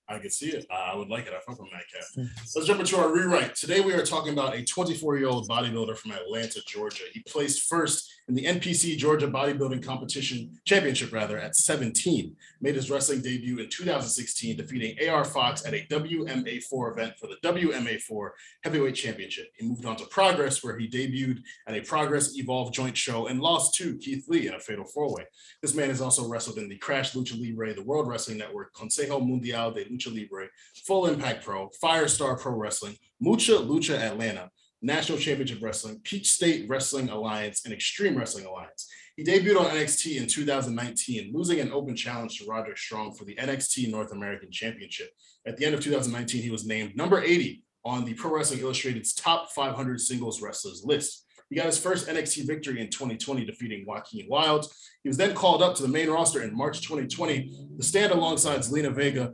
I could see it. I would like it. I fuck with Madcap. Let's jump into our rewrite. Today we are talking about a twenty-four-year-old bodybuilder from Atlanta, Georgia. He placed first in the N P C Georgia Bodybuilding Competition Championship, rather, at seventeen, made his wrestling debut in two thousand sixteen, defeating A R Fox at a W M A four event for the W M A four Heavyweight Championship. He moved on to Progress, where he debuted at a Progress Evolve joint show and lost to Keith Lee in a fatal four-way. This man has also wrestled in the Crash Lucha Libre, the World Wrestling Network, Consejo Mundial de Lucha Libre, Full Impact Pro, Firestar Pro Wrestling, Mucha Lucha Atlanta, National Championship Wrestling, Peach State Wrestling Alliance, and Extreme Wrestling Alliance. He debuted on N X T in two thousand nineteen, losing an open challenge to Roderick Strong for the N X T North American Championship. At the end of two thousand nineteen, he was named number eighty on the Pro Wrestling Illustrated's top five hundred singles wrestlers list. He got his first N X T victory in twenty twenty, defeating Joaquin Wilds. He was then called up to the main roster in March twenty twenty to stand alongside Zelina Vega.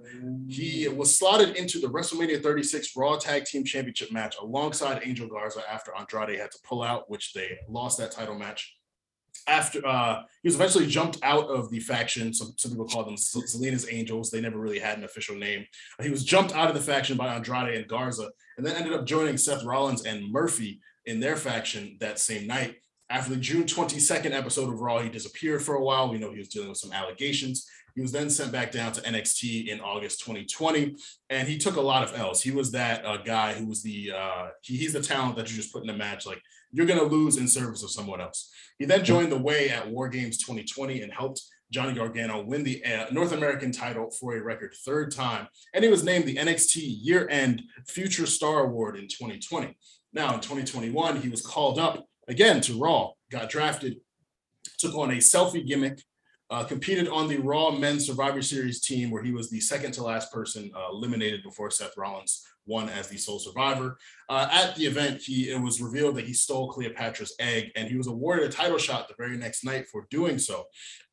He was slotted into the WrestleMania thirty-six Raw Tag Team Championship match alongside Angel Garza after Andrade had to pull out, which they lost that title match. After uh, he was eventually jumped out of the faction. Some, some people call them Zelina's Angels. They never really had an official name. He was jumped out of the faction by Andrade and Garza, and then ended up joining Seth Rollins and Murphy in their faction that same night. After the June twenty-second episode of Raw, he disappeared for a while. We know he was dealing with some allegations. He was then sent back down to N X T in August twenty twenty, and he took a lot of L's. He was that uh, guy who was the, uh, he, he's the talent that you just put in a match, like you're gonna lose in service of someone else. He then joined the Way at War Games twenty twenty and helped Johnny Gargano win the uh, North American title for a record third time. And he was named the N X T Year-End Future Star Award in twenty twenty. Now in twenty twenty-one, he was called up again to Raw, got drafted, took on a selfie gimmick, uh, competed on the Raw Men's Survivor Series team where he was the second to last person uh, eliminated before Seth Rollins won as the sole survivor. Uh, at the event, he it was revealed that he stole Cleopatra's egg, and he was awarded a title shot the very next night for doing so.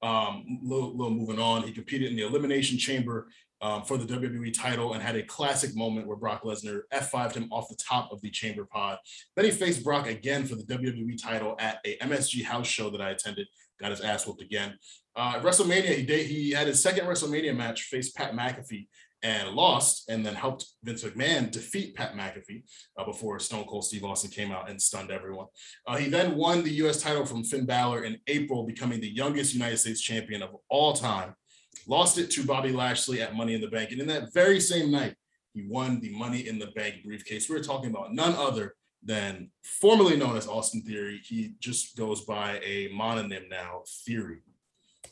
Um, little, little moving on, he competed in the Elimination Chamber Um, for the W W E title and had a classic moment where Brock Lesnar F five'd him off the top of the chamber pod. Then he faced Brock again for the W W E title at a M S G house show that I attended, got his ass whooped again. Uh, WrestleMania, he, did, he had his second WrestleMania match, faced Pat McAfee and lost, and then helped Vince McMahon defeat Pat McAfee uh, before Stone Cold Steve Austin came out and stunned everyone. Uh, he then won the U S title from Finn Balor in April, becoming the youngest United States champion of all time. Lost it to Bobby Lashley at Money in the Bank. And in that very same night, he won the Money in the Bank briefcase. We're talking about none other than formerly known as Austin Theory. He just goes by a mononym now, Theory.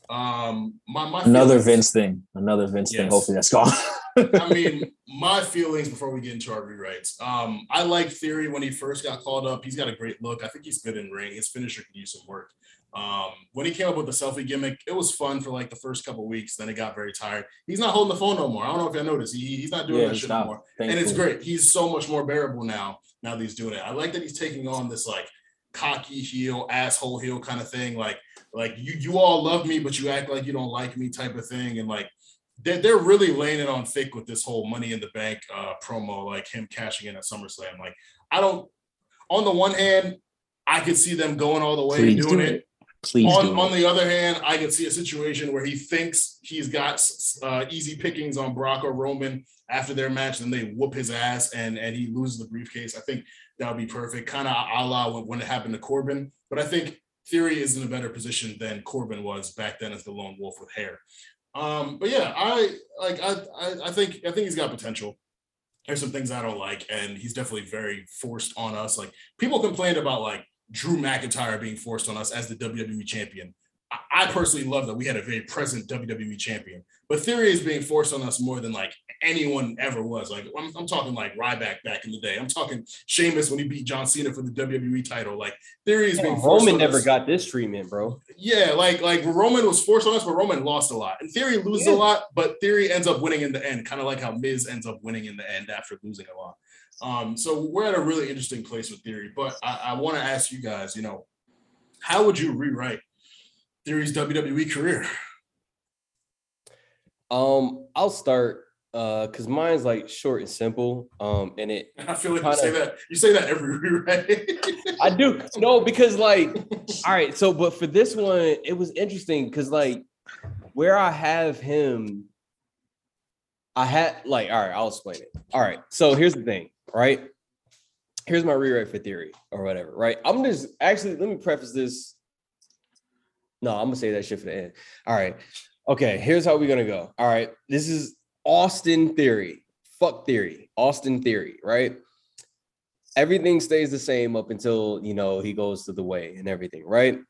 Um, my, my Another feelings, Vince thing. Another Vince yes. thing. Hopefully that's gone. I mean, my feelings before we get into our rewrites. Um, I like Theory when he first got called up. He's got a great look. I think he's good in ring. His finisher could use some work. Um, when he came up with the selfie gimmick, it was fun for like the first couple weeks. Then it got very tired. He's not holding the phone no more. I don't know if y'all noticed. He, he's not doing yeah, that shit no more. Thankfully. And it's great. He's so much more bearable now. Now that he's doing it, I like that he's taking on this like cocky heel, asshole heel kind of thing. Like, like you, you all love me, but you act like you don't like me type of thing. And like, they're, they're really laying it on thick with this whole Money in the Bank uh, promo, like him cashing in at SummerSlam. Like, I don't, on the one hand, I could see them going all the way Please and doing do it. it. Please on, on the other hand, I could see a situation where he thinks he's got uh, easy pickings on Brock or Roman after their match, then they whoop his ass and, and he loses the briefcase. I think that would be perfect, kind of a la when it happened to Corbin. But I think Theory is in a better position than Corbin was back then as the lone wolf with hair. Um, but yeah, I like I, I I think I think he's got potential. There's some things I don't like, and he's definitely very forced on us. Like people complained about like Drew McIntyre being forced on us as the W W E champion. I personally love that we had a very present W W E champion, but Theory is being forced on us more than like anyone ever was. Like I'm, I'm talking like Ryback back in the day. I'm talking Sheamus when he beat John Cena for the W W E title. Like Theory is being forced Roman on never us. got this treatment, bro. Yeah, like like Roman was forced on us, but Roman lost a lot, and Theory loses yeah. a lot, but Theory ends up winning in the end, kind of like how Miz ends up winning in the end after losing a lot. Um, so we're at a really interesting place with Theory, but I, I want to ask you guys, you know, how would you rewrite Theory's W W E career? Um, I'll start uh, because mine's like short and simple. Um, and it I feel like kinda, you say that you say that every rewrite. I do no because like all right, so but for this one, it was interesting because like where I have him, I had like all right, I'll explain it. All right, so here's the thing. Right, here's my rewrite for Theory or whatever. Right, I'm just actually let me preface this No, I'm gonna say that shit for the end. All right. Okay, here's how we're gonna go. All right. This is Austin Theory. Fuck Theory. Austin Theory, right? Everything stays the same up until, you know, he goes to the way and everything, right?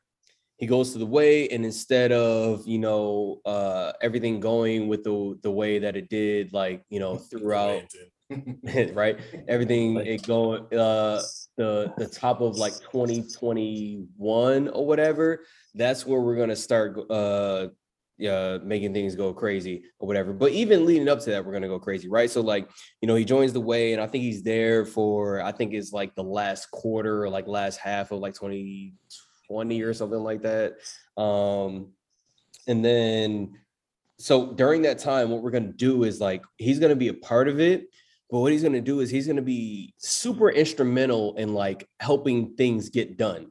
He goes to the way, and instead of, you know, uh, everything going with the the way that it did, like, you know, throughout, right? Everything it going uh, the the top of like twenty twenty-one or whatever. That's where we're gonna start uh, uh, making things go crazy or whatever. But even leading up to that, we're gonna go crazy, right? So like, you know, he joins the way, and I think he's there for I think it's like the last quarter or like last half of like twenty twenty or something like that. Um, and then, so during that time, what we're going to do is like, he's going to be a part of it, but what he's going to do is he's going to be super instrumental in like helping things get done.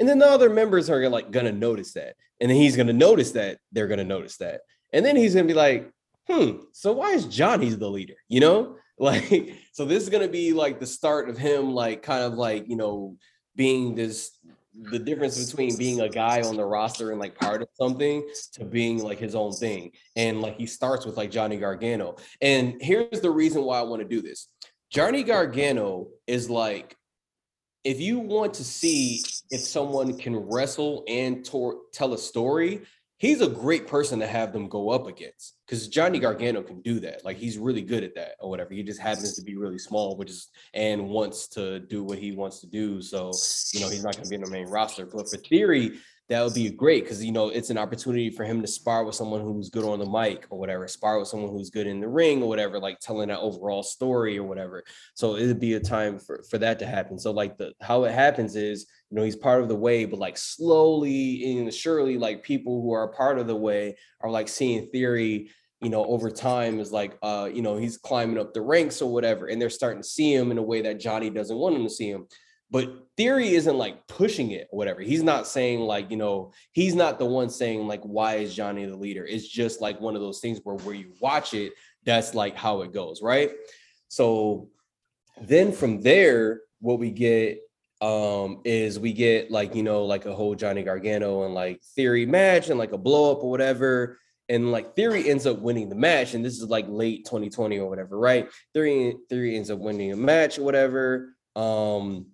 And then the other members are like going to notice that. And then he's going to notice that they're going to notice that. And then he's going to be like, hmm, so why is Johnny's the leader? You know, like, so this is going to be like the start of him, like kind of like, you know, being this, the difference between being a guy on the roster and like part of something to being like his own thing. And like, he starts with like Johnny Gargano. And here's the reason why I want to do this. Johnny Gargano is like, if you want to see if someone can wrestle and tor- tell a story, he's a great person to have them go up against, because Johnny Gargano can do that. Like, he's really good at that or whatever. He just happens to be really small, which is, and wants to do what he wants to do. So, you know, he's not going to be in the main roster. But for Theory, that would be great, because, you know, it's an opportunity for him to spar with someone who's good on the mic or whatever, spar with someone who's good in the ring or whatever, like telling that overall story or whatever. So it would be a time for, for that to happen. So like the how it happens is, you know, he's part of the way, but like slowly and surely, like people who are part of the way are like seeing Theory, you know, over time is like, uh, you know, he's climbing up the ranks or whatever. And they're starting to see him in a way that Johnny doesn't want him to see him. But Theory isn't like pushing it or whatever. He's not saying like, you know, he's not the one saying like, why is Johnny the leader? It's just like one of those things where, where you watch it, that's like how it goes, right? So then from there, what we get um is we get like, you know, like a whole Johnny Gargano and like Theory match and like a blow up or whatever, and like Theory ends up winning the match. And this is like late twenty twenty or whatever, right? Theory Theory ends up winning a match or whatever. Um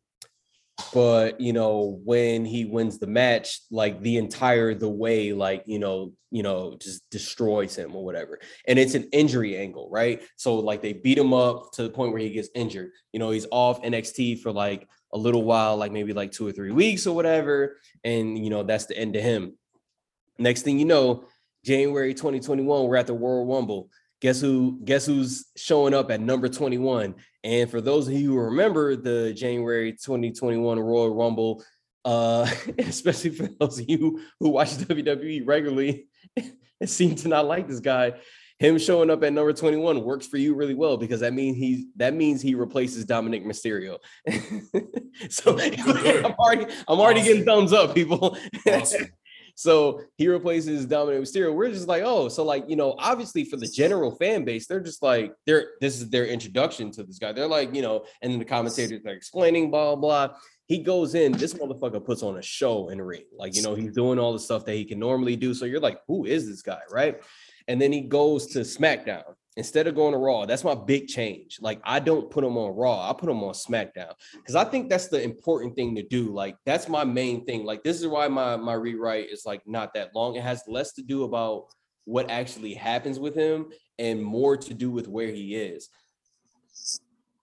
but you know, when he wins the match, like the entire the way, like, you know, you know, just destroys him or whatever. And it's an injury angle, right? So like they beat him up to the point where he gets injured. You know, he's off N X T for like a little while, like maybe like two or three weeks or whatever. And, you know, that's the end of him. Next thing you know, January twenty twenty-one, we're at the Royal Rumble. Guess who, guess who's showing up at number twenty-one. And for those of you who remember the January twenty twenty-one Royal Rumble, uh, especially for those of you who watch W W E regularly and seem to not like this guy, him showing up at number twenty-one works for you really well, because that means he that means he replaces Dominik Mysterio. So I'm already I'm already awesome. Getting thumbs up, people. Awesome. So he replaces Dominik Mysterio. We're just like, oh, so like, you know, obviously for the general fan base, they're just like, they're this is their introduction to this guy. They're like, you know, and then the commentators are explaining, blah, blah, blah. He goes in, this motherfucker puts on a show in the ring. Like, you know, he's doing all the stuff that he can normally do. So you're like, who is this guy, right? And then he goes to SmackDown instead of going to Raw. That's my big change. Like, I don't put him on Raw. I put him on SmackDown, because I think that's the important thing to do. Like, that's my main thing. Like, this is why my, my rewrite is, like, not that long. It has less to do about what actually happens with him and more to do with where he is.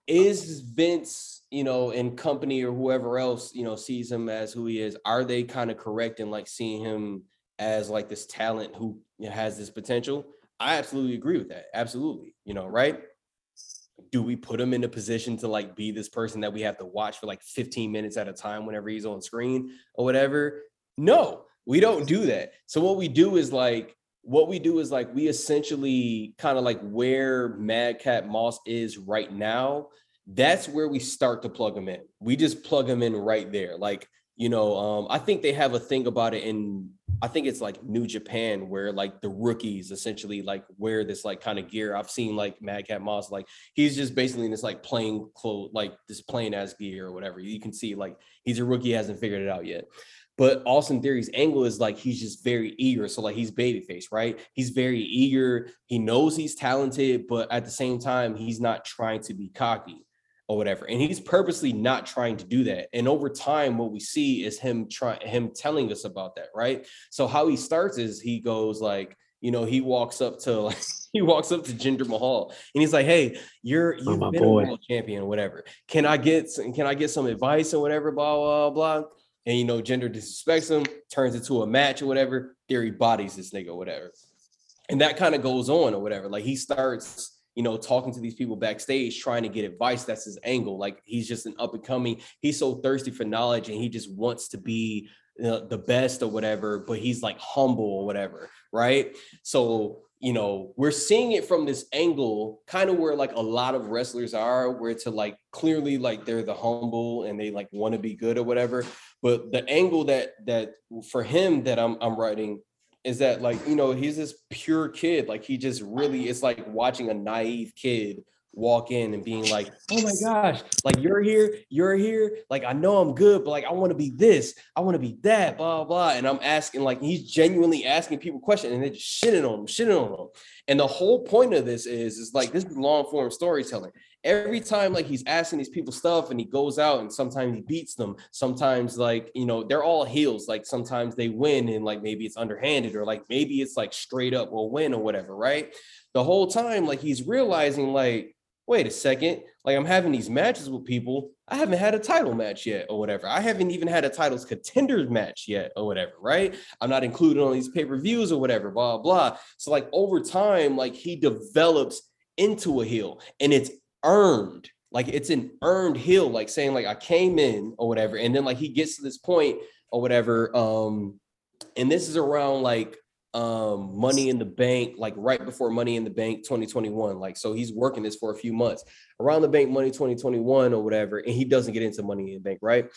Is Vince, you know, and company or whoever else, you know, sees him as who he is? Are they kind of correct in, like, seeing him as, like, this talent who has this potential? I absolutely agree with that. Absolutely. You know, right? Do we put him in a position to like be this person that we have to watch for like fifteen minutes at a time whenever he's on screen or whatever? No, we don't do that. So what we do is like, what we do is like, we essentially kind of like where Madcap Moss is right now. That's where we start to plug him in. We just plug him in right there. Like, you know, um, I think they have a thing about it in, I think it's like New Japan, where like the rookies essentially like wear this like kind of gear. I've seen like Madcap Moss, like he's just basically in this like plain clothes, like this plain ass gear or whatever. You can see like he's a rookie, hasn't figured it out yet. But Austin Theory's angle is like he's just very eager. So like he's babyface, right? He's very eager. He knows he's talented, but at the same time, he's not trying to be cocky or whatever. And he's purposely not trying to do that. And over time, what we see is him trying, him telling us about that, right? So how he starts is he goes like, you know, he walks up to like he walks up to Jinder Mahal and he's like, "Hey, you're you've oh been boy. a world champion, or whatever. Can I get some, can I get some advice or whatever?" Blah blah blah. And, you know, Jinder disrespects him, turns into a match or whatever. Theory bodies this nigga or whatever. And that kind of goes on or whatever. Like, he starts, you know, talking to these people backstage, trying to get advice. That's his angle. Like, he's just an up-and-coming. He's so thirsty for knowledge, and he just wants to be uh, the best or whatever. But he's, like, humble or whatever, right? So, you know, we're seeing it from this angle, kind of where, like, a lot of wrestlers are, where to, like, clearly, like, they're the humble and they, like, want to be good or whatever. But the angle that that for him that I'm I'm writing is that, like, you know, he's this pure kid. Like, he just really, it's like watching a naive kid walk in and being like, "Oh my gosh, like, you're here, you're here. Like, I know I'm good, but like, I want to be this, I want to be that, blah, blah." And I'm asking, like, he's genuinely asking people questions and they're just shitting on him, shitting on him. And the whole point of this is, is like, this is long form storytelling. Every time, like, he's asking these people stuff and he goes out and sometimes he beats them. Sometimes, like, you know, they're all heels. Like, sometimes they win and, like, maybe it's underhanded or, like, maybe it's, like, straight up will win or whatever, right? The whole time, like, he's realizing, like, wait a second, like, I'm having these matches with people. I haven't had a title match yet or whatever. I haven't even had a titles contenders match yet or whatever, right? I'm not included on these pay-per-views or whatever, blah, blah. So, like, over time, like, he develops into a heel and it's earned. Like, it's an earned heel, like, saying, like, I came in or whatever. And then, like, he gets to this point or whatever. Um, and this is around, like, um, Money in the Bank, like, right before Money in the Bank twenty twenty-one. Like, so he's working this for a few months around the Bank Money twenty twenty-one or whatever. And he doesn't get into Money in the Bank, right?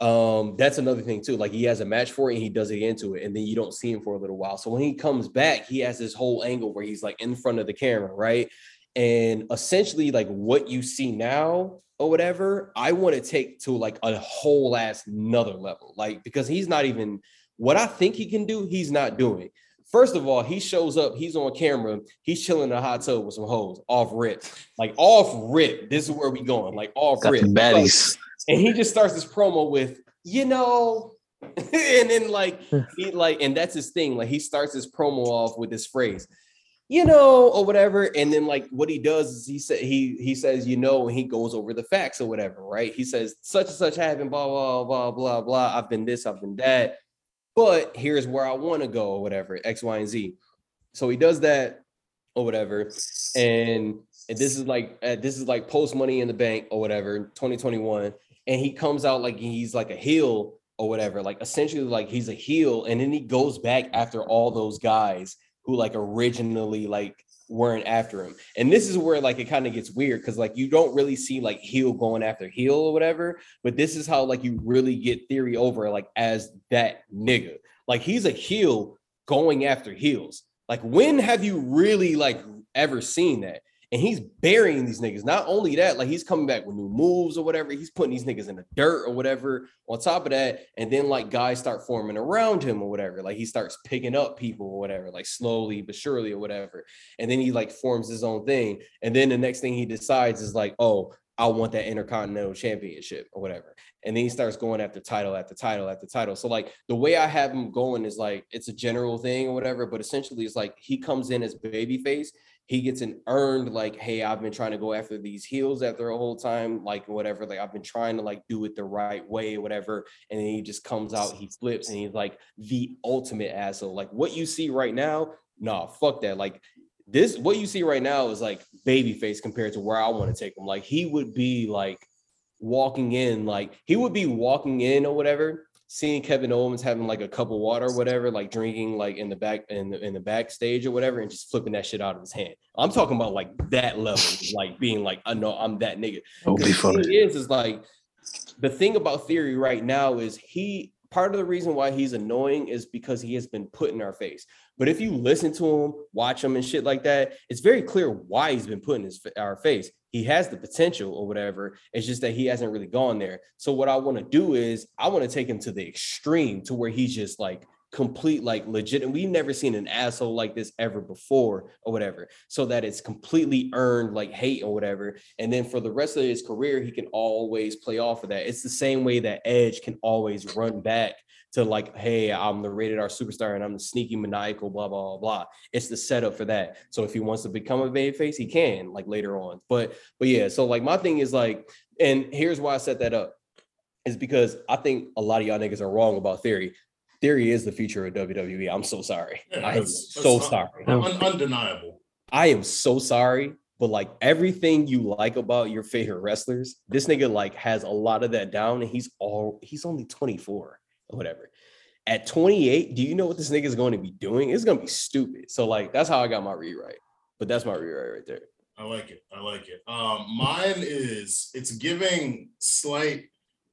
Um, that's another thing too. Like, he has a match for it and he doesn't get into it. And then you don't see him for a little while. So when he comes back, he has this whole angle where he's, like, in front of the camera, right? And essentially, like, what you see now or whatever, I want to take to, like, a whole ass another level, like, because he's not even what I think he can do. He's not doing. First of all, he shows up, he's on camera, he's chilling in a hot tub with some hoes off rip, like off rip. This is where we going, like off rip. Baddies. And he just starts this promo with, you know, and then like he like, and that's his thing. Like, he starts his promo off with this phrase, you know, or whatever. And then, like, what he does is he said, he, he says, you know, and he goes over the facts or whatever, right? He says, such and such happened, blah, blah, blah, blah, blah. I've been this, I've been that, but here's where I want to go or whatever, X, Y, and Z. So he does that or whatever. And this is like, uh, this is like post Money in the Bank or whatever, twenty twenty-one. And he comes out like he's like a heel or whatever, like essentially like he's a heel. And then he goes back after all those guys who like originally like weren't after him. And this is where like it kind of gets weird because like you don't really see like heel going after heel or whatever, but this is how like you really get Theory over like as that nigga. Like he's a heel going after heels. Like when have you really like ever seen that? And he's burying these niggas. Not only that, like he's coming back with new moves or whatever. He's putting these niggas in the dirt or whatever on top of that. And then like guys start forming around him or whatever. Like he starts picking up people or whatever, like slowly but surely or whatever. And then he like forms his own thing. And then the next thing he decides is like, oh, I want that Intercontinental Championship or whatever. And then he starts going after title, after title, after title. So like the way I have him going is like, it's a general thing or whatever, but essentially it's like he comes in as babyface. He gets an earned, like, hey, I've been trying to go after these heels after a whole time, like whatever, like I've been trying to like do it the right way, whatever. And then he just comes out, he flips and he's like the ultimate asshole. Like what you see right now, nah, fuck that. Like this, what you see right now is like babyface compared to where I want to take him. Like he would be like walking in, like he would be walking in or whatever, seeing Kevin Owens having like a cup of water or whatever, like drinking like in the back in the, in the backstage or whatever, and just flipping that shit out of his hand. I'm talking about like that level, like being like, I know I'm that nigga. It'll be funny. Is is like the thing about Theory right now is he part of the reason why he's annoying is because he has been put in our face. But if you listen to him, watch him and shit like that, it's very clear why he's been put in his, our face. He has the potential or whatever. It's just that he hasn't really gone there. So what I want to do is I want to take him to the extreme to where he's just like complete, like legit. And we've never seen an asshole like this ever before or whatever. So that it's completely earned like hate or whatever. And then for the rest of his career, he can always play off of that. It's the same way that Edge can always run back to like, hey, I'm the rated R superstar and I'm the sneaky maniacal, blah, blah, blah, blah. It's the setup for that. So if he wants to become a babyface, he can like later on. But, but yeah, so like my thing is like, and here's why I set that up is because I think a lot of y'all niggas are wrong about Theory. Theory is the future of W W E. I'm so sorry. Yeah, I am so sorry. Un- undeniable. I am so sorry. But like everything you like about your favorite wrestlers, this nigga like has a lot of that down and he's all, he's only twenty-four. Whatever. At twenty-eight, do you know what this nigga is going to be doing? It's going to be stupid. So like, that's how I got my rewrite. But that's my rewrite right there. I like it. I like it. Um, mine is, it's giving slight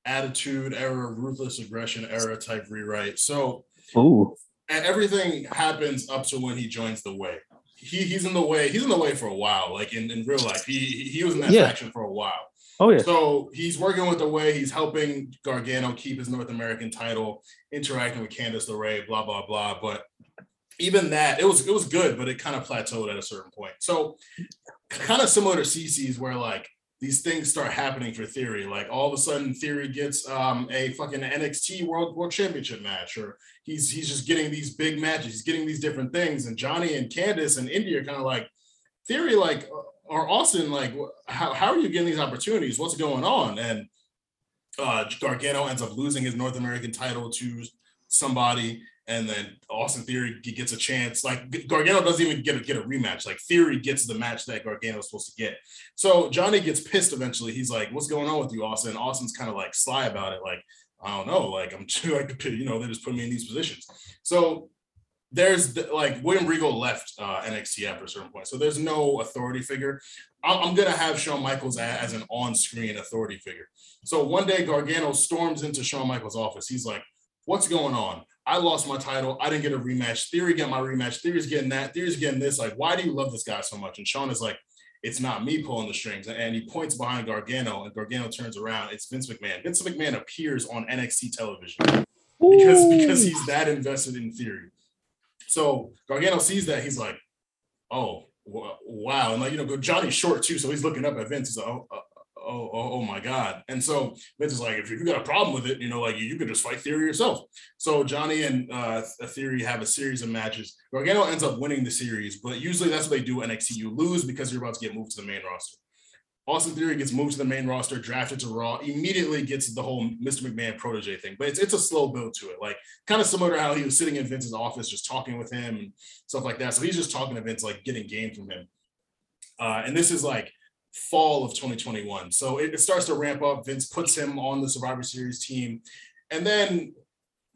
attitude era, ruthless aggression era type rewrite. So Ooh. And everything happens up to when he joins the Way. He He's in the Way. He's in the Way for a while. Like in, in real life, he he was in that yeah. faction for a while. Oh, yeah. So he's working with the Way. He's helping Gargano keep his North American title, interacting with Candice LeRae, blah, blah, blah. But even that, it was it was good, but it kind of plateaued at a certain point. So kind of similar to Cece's where, like, these things start happening for Theory. Like, all of a sudden, Theory gets um, a fucking N X T World World Championship match, or he's he's just getting these big matches. He's getting these different things. And Johnny and Candice and Indy are kind of like, Theory, like... Or Austin, like, how, how are you getting these opportunities? What's going on? And uh, Gargano ends up losing his North American title to somebody, and then Austin Theory gets a chance. Like, Gargano doesn't even get a, get a rematch. Like, Theory gets the match that Gargano is supposed to get. So Johnny gets pissed eventually. He's like, what's going on with you, Austin? And Austin's kind of, like, sly about it. Like, I don't know. Like, I'm too, like, you know, they just put me in these positions. So... There's the, like William Regal left uh, N X T after a certain point, so there's no authority figure. I'm, I'm gonna have Shawn Michaels as an on-screen authority figure. So one day Gargano storms into Shawn Michaels' office. He's like, "What's going on? I lost my title. I didn't get a rematch. Theory got my rematch. Theory's getting that. Theory's getting this. Like, why do you love this guy so much?" And Shawn is like, "It's not me pulling the strings." And he points behind Gargano, and Gargano turns around. It's Vince McMahon. Vince McMahon appears on N X T television because because he's that invested in Theory. So Gargano sees that, he's like, oh, wow. And like, you know, Johnny's short too. So he's looking up at Vince. He's like, oh, oh, oh, oh my God. And so Vince is like, if you got a problem with it, you know, like you, you could just fight Theory yourself. So Johnny and uh, Theory have a series of matches. Gargano ends up winning the series, but usually that's what they do. N X T, you lose because you're about to get moved to the main roster. Austin Theory gets moved to the main roster, drafted to Raw, immediately gets the whole Mister McMahon protege thing. But it's it's a slow build to it. Like, kind of similar to how he was sitting in Vince's office, just talking with him and stuff like that. So he's just talking to Vince, like getting game from him. Uh, and this is like fall of twenty twenty-one. So it, it starts to ramp up. Vince puts him on the Survivor Series team. And then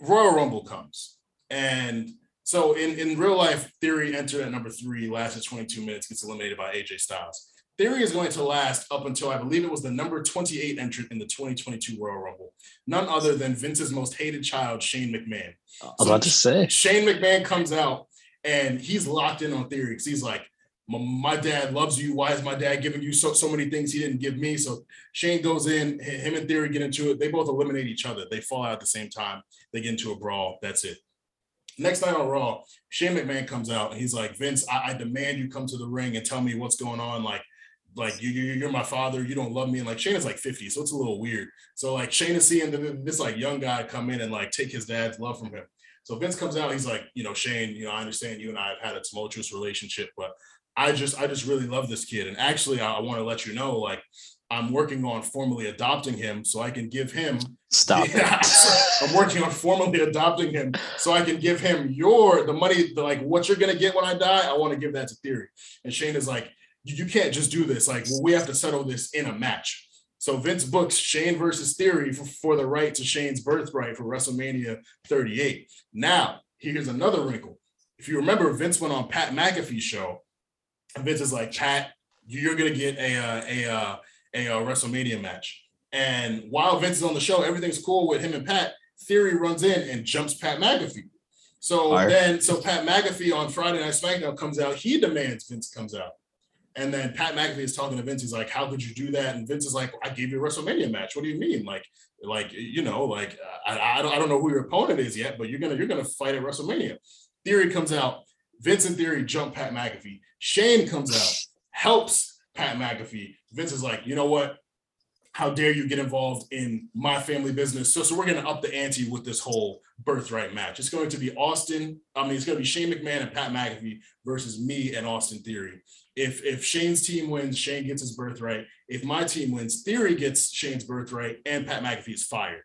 Royal Rumble comes. And so in, in real life, Theory entered at number three, lasted twenty-two minutes, gets eliminated by A J Styles. Theory is going to last up until I believe it was the number twenty-eight entrant in the twenty twenty-two Royal Rumble. None other than Vince's most hated child, Shane McMahon. I was so about to say. Shane McMahon comes out and he's locked in on Theory because he's like, my dad loves you. Why is my dad giving you so, so many things he didn't give me? So Shane goes in, him and Theory get into it. They both eliminate each other. They fall out at the same time. They get into a brawl. That's it. Next night on Raw, Shane McMahon comes out and he's like, Vince, I, I demand you come to the ring and tell me what's going on. Like, Like, you, you, you're my father. You don't love me. And, like, Shane is, like, fifty, so it's a little weird. So, like, Shane is seeing the, this, like, young guy come in and, like, take his dad's love from him. So Vince comes out. He's like, you know, Shane, you know, I understand you and I have had a tumultuous relationship, but I just I just really love this kid. And actually, I, I want to let you know, like, I'm working on formally adopting him so I can give him. Stop. Yeah, I'm working on formally adopting him so I can give him your, the money, the, like, what you're going to get when I die. I want to give that to Theory. And Shane is like, you can't just do this. Like, well, we have to settle this in a match. So Vince books Shane versus Theory for, for the right to Shane's birthright for WrestleMania thirty-eight. Now, here's another wrinkle. If you remember, Vince went on Pat McAfee's show. And Vince is like, Pat, you're going to get a, a, a, a, a WrestleMania match. And while Vince is on the show, everything's cool with him and Pat. Theory runs in and jumps Pat McAfee. So Fire. then, so Pat McAfee on Friday Night SmackDown comes out. He demands Vince comes out. And then Pat McAfee is talking to Vince. He's like, how could you do that? And Vince is like, I gave you a WrestleMania match. What do you mean? Like, like you know, like, I, I, don't, I don't know who your opponent is yet, but you're going to you're gonna fight at WrestleMania. Theory comes out. Vince and Theory jump Pat McAfee. Shane comes out, helps Pat McAfee. Vince is like, you know what? How dare you get involved in my family business? So, so we're going to up the ante with this whole birthright match. It's going to be Austin. I mean, it's going to be Shane McMahon and Pat McAfee versus me and Austin Theory. If if Shane's team wins, Shane gets his birthright. If my team wins, Theory gets Shane's birthright, and Pat McAfee is fired.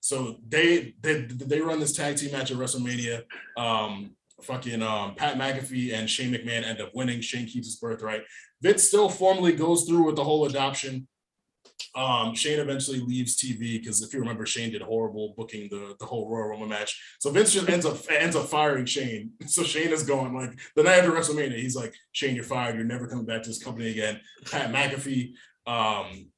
So they they, they run this tag team match at WrestleMania. Um, fucking um, Pat McAfee and Shane McMahon end up winning. Shane keeps his birthright. Vince still formally goes through with the whole adoption. Um, Shane eventually leaves T V because if you remember, Shane did horrible booking the, the whole Royal Rumble match. So Vince just ends up ends up firing Shane. So Shane is going like the night after WrestleMania. He's like, Shane, you're fired. You're never coming back to this company again. Pat McAfee, um,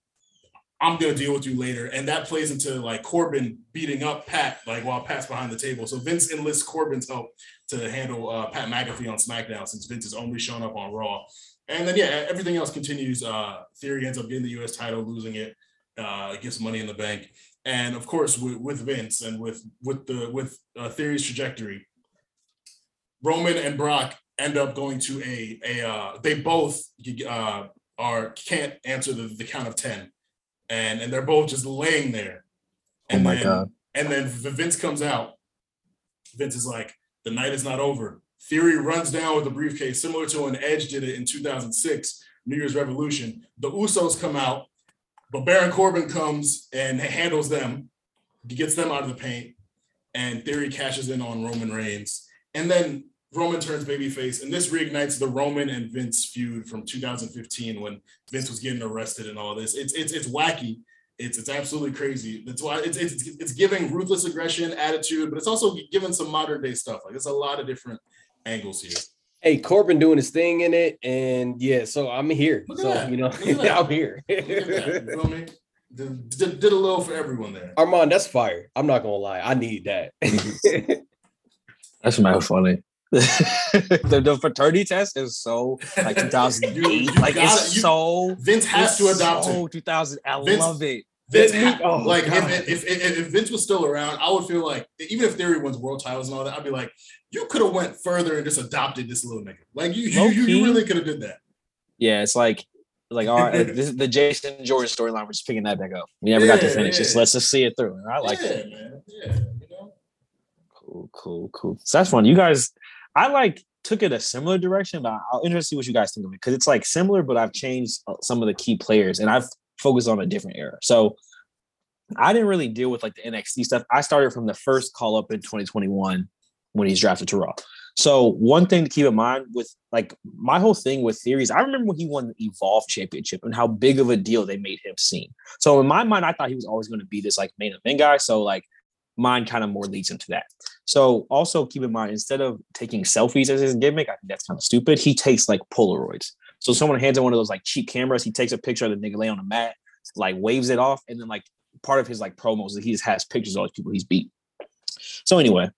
I'm gonna deal with you later. And that plays into like Corbin beating up Pat, like while Pat's behind the table. So Vince enlists Corbin's help to handle uh, Pat McAfee on SmackDown since Vince has only shown up on Raw. And then, yeah, everything else continues. Uh, Theory ends up getting the U S title, losing it, uh, gets Money in the Bank. And, of course, with, with Vince and with with the with uh, Theory's trajectory, Roman and Brock end up going to a – a uh, they both uh, are can't answer the, the count of ten. And and they're both just laying there. And oh, my then, God. And then Vince comes out. Vince is like, the night is not over. Theory runs down with a briefcase, similar to when Edge did it in two thousand six, New Year's Revolution. The Usos come out, but Baron Corbin comes and handles them. He gets them out of the paint, and Theory cashes in on Roman Reigns. And then Roman turns babyface, and this reignites the Roman and Vince feud from two thousand fifteen when Vince was getting arrested and all this. It's it's it's wacky. It's it's absolutely crazy. That's why it's it's it's giving ruthless aggression, attitude, but it's also giving some modern day stuff. Like it's a lot of different angles here. Hey, Corbin doing his thing in it, and yeah, so I'm here. So that. You know, I'm here. Look at that. You know what I mean? Did, did, did a little for everyone there. Armand, that's fire. I'm not gonna lie, I need that. That's mad funny. the, the fraternity test is so like two thousand eight. you, you like it's you, so Vince has to adopt so it. two thousand. I Vince, love it. Vince, Vince, ha- oh like if if, if if Vince was still around, I would feel like even if Theory wins world titles and all that, I'd be like, you could have went further and just adopted this little nigga. Like you, you, you, you really could have did that. Yeah, it's like like all right, this is the Jason Jordan storyline. We're just picking that back up. We never yeah, got to finish. Yeah. Just let's just see it through. I like yeah, that. Man. Yeah, you know. Cool, cool, cool. So that's fun. You guys. I like took it a similar direction, but I'll interested to see what you guys think of it because it's like similar, but I've changed some of the key players and I've focused on a different era. So I didn't really deal with like the N X T stuff. I started from the first call up in twenty twenty-one when he's drafted to Raw. So one thing to keep in mind with like my whole thing with Theories, I remember when he won the Evolve Championship and how big of a deal they made him seem. So in my mind, I thought he was always going to be this like main event guy. So like mine kind of more leads into that. So also keep in mind, instead of taking selfies as his gimmick, I think that's kind of stupid. He takes like Polaroids. So someone hands him one of those like cheap cameras. He takes a picture of the nigga lay on the mat, like waves it off. And then like part of his like promos, he just has pictures of all the people he's beat. So anyway,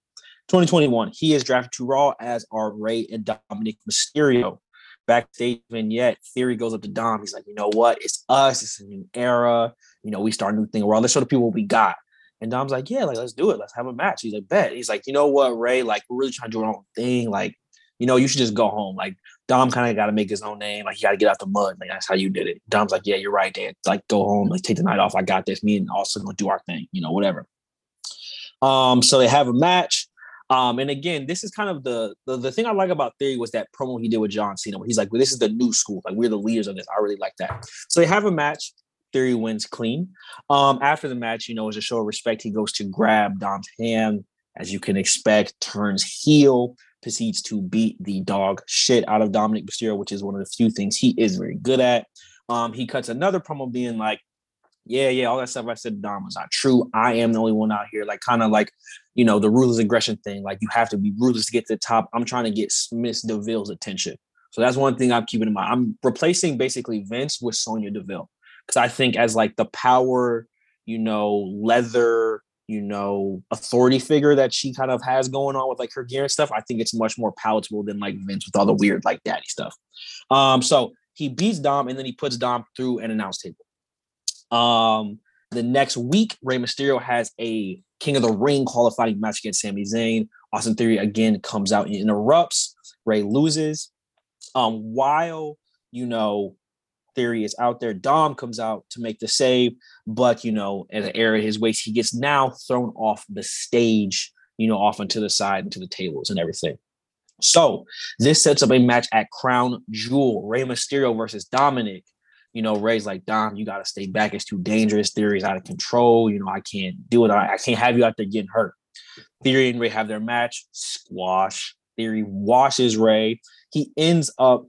twenty twenty-one, he is drafted to Raw as are Rey and Dominik Mysterio. Backstage vignette, Theory goes up to Dom. He's like, you know what? It's us. It's a new era. You know, we start a new thing. Raw. Let's show the people what we got. And Dom's like, yeah, like, let's do it. Let's have a match. He's like, bet. He's like, you know what, Rey? Like, we're really trying to do our own thing. Like, you know, you should just go home. Like, Dom kind of got to make his own name. Like, he got to get out the mud. Like, that's how you did it. Dom's like, yeah, you're right, Dan. Like, go home. Like, take the night off. I got this. Me and Austin going to do our thing. You know, whatever. Um, so they have a match. Um, and again, this is kind of the, the the thing I like about Theory was that promo he did with John Cena. Where he's like, well, this is the new school. Like, we're the leaders of this. I really like that. So they have a match. Theory wins clean. Um, after the match, you know, as a show of respect, he goes to grab Dom's hand, as you can expect, turns heel, proceeds to beat the dog shit out of Dominik Mysterio, which is one of the few things he is very good at. Um, he cuts another promo being like, yeah, yeah, all that stuff I said to Dom was not true. I am the only one out here. Like, kind of like, you know, the ruthless aggression thing. Like, you have to be ruthless to get to the top. I'm trying to get Miss DeVille's attention. So that's one thing I'm keeping in mind. I'm replacing basically Vince with Sonya Deville. Because I think as like the power, you know, leather you know, authority figure that she kind of has going on with like her gear and stuff, I think it's much more palatable than like Vince with all the weird like daddy stuff. Um, so he beats Dom and then he puts Dom through an announce table. Um, the next week, Rey Mysterio has a King of the Ring qualifying match against Sami Zayn. Austin Theory again comes out and interrupts. Rey loses. Um, while, you know, Theory is out there, Dom comes out to make the save, but, you know, as an error at his waist, he gets now thrown off the stage, you know, off into the side, into the tables and everything. So this sets up a match at Crown Jewel, Rey Mysterio versus Dominik. You know, Rey's like, Dom, you got to stay back. It's too dangerous. Theory's out of control. You know, I can't do it. I, I can't have you out there getting hurt. Theory and Rey have their match. Squash. Theory washes Rey. He ends up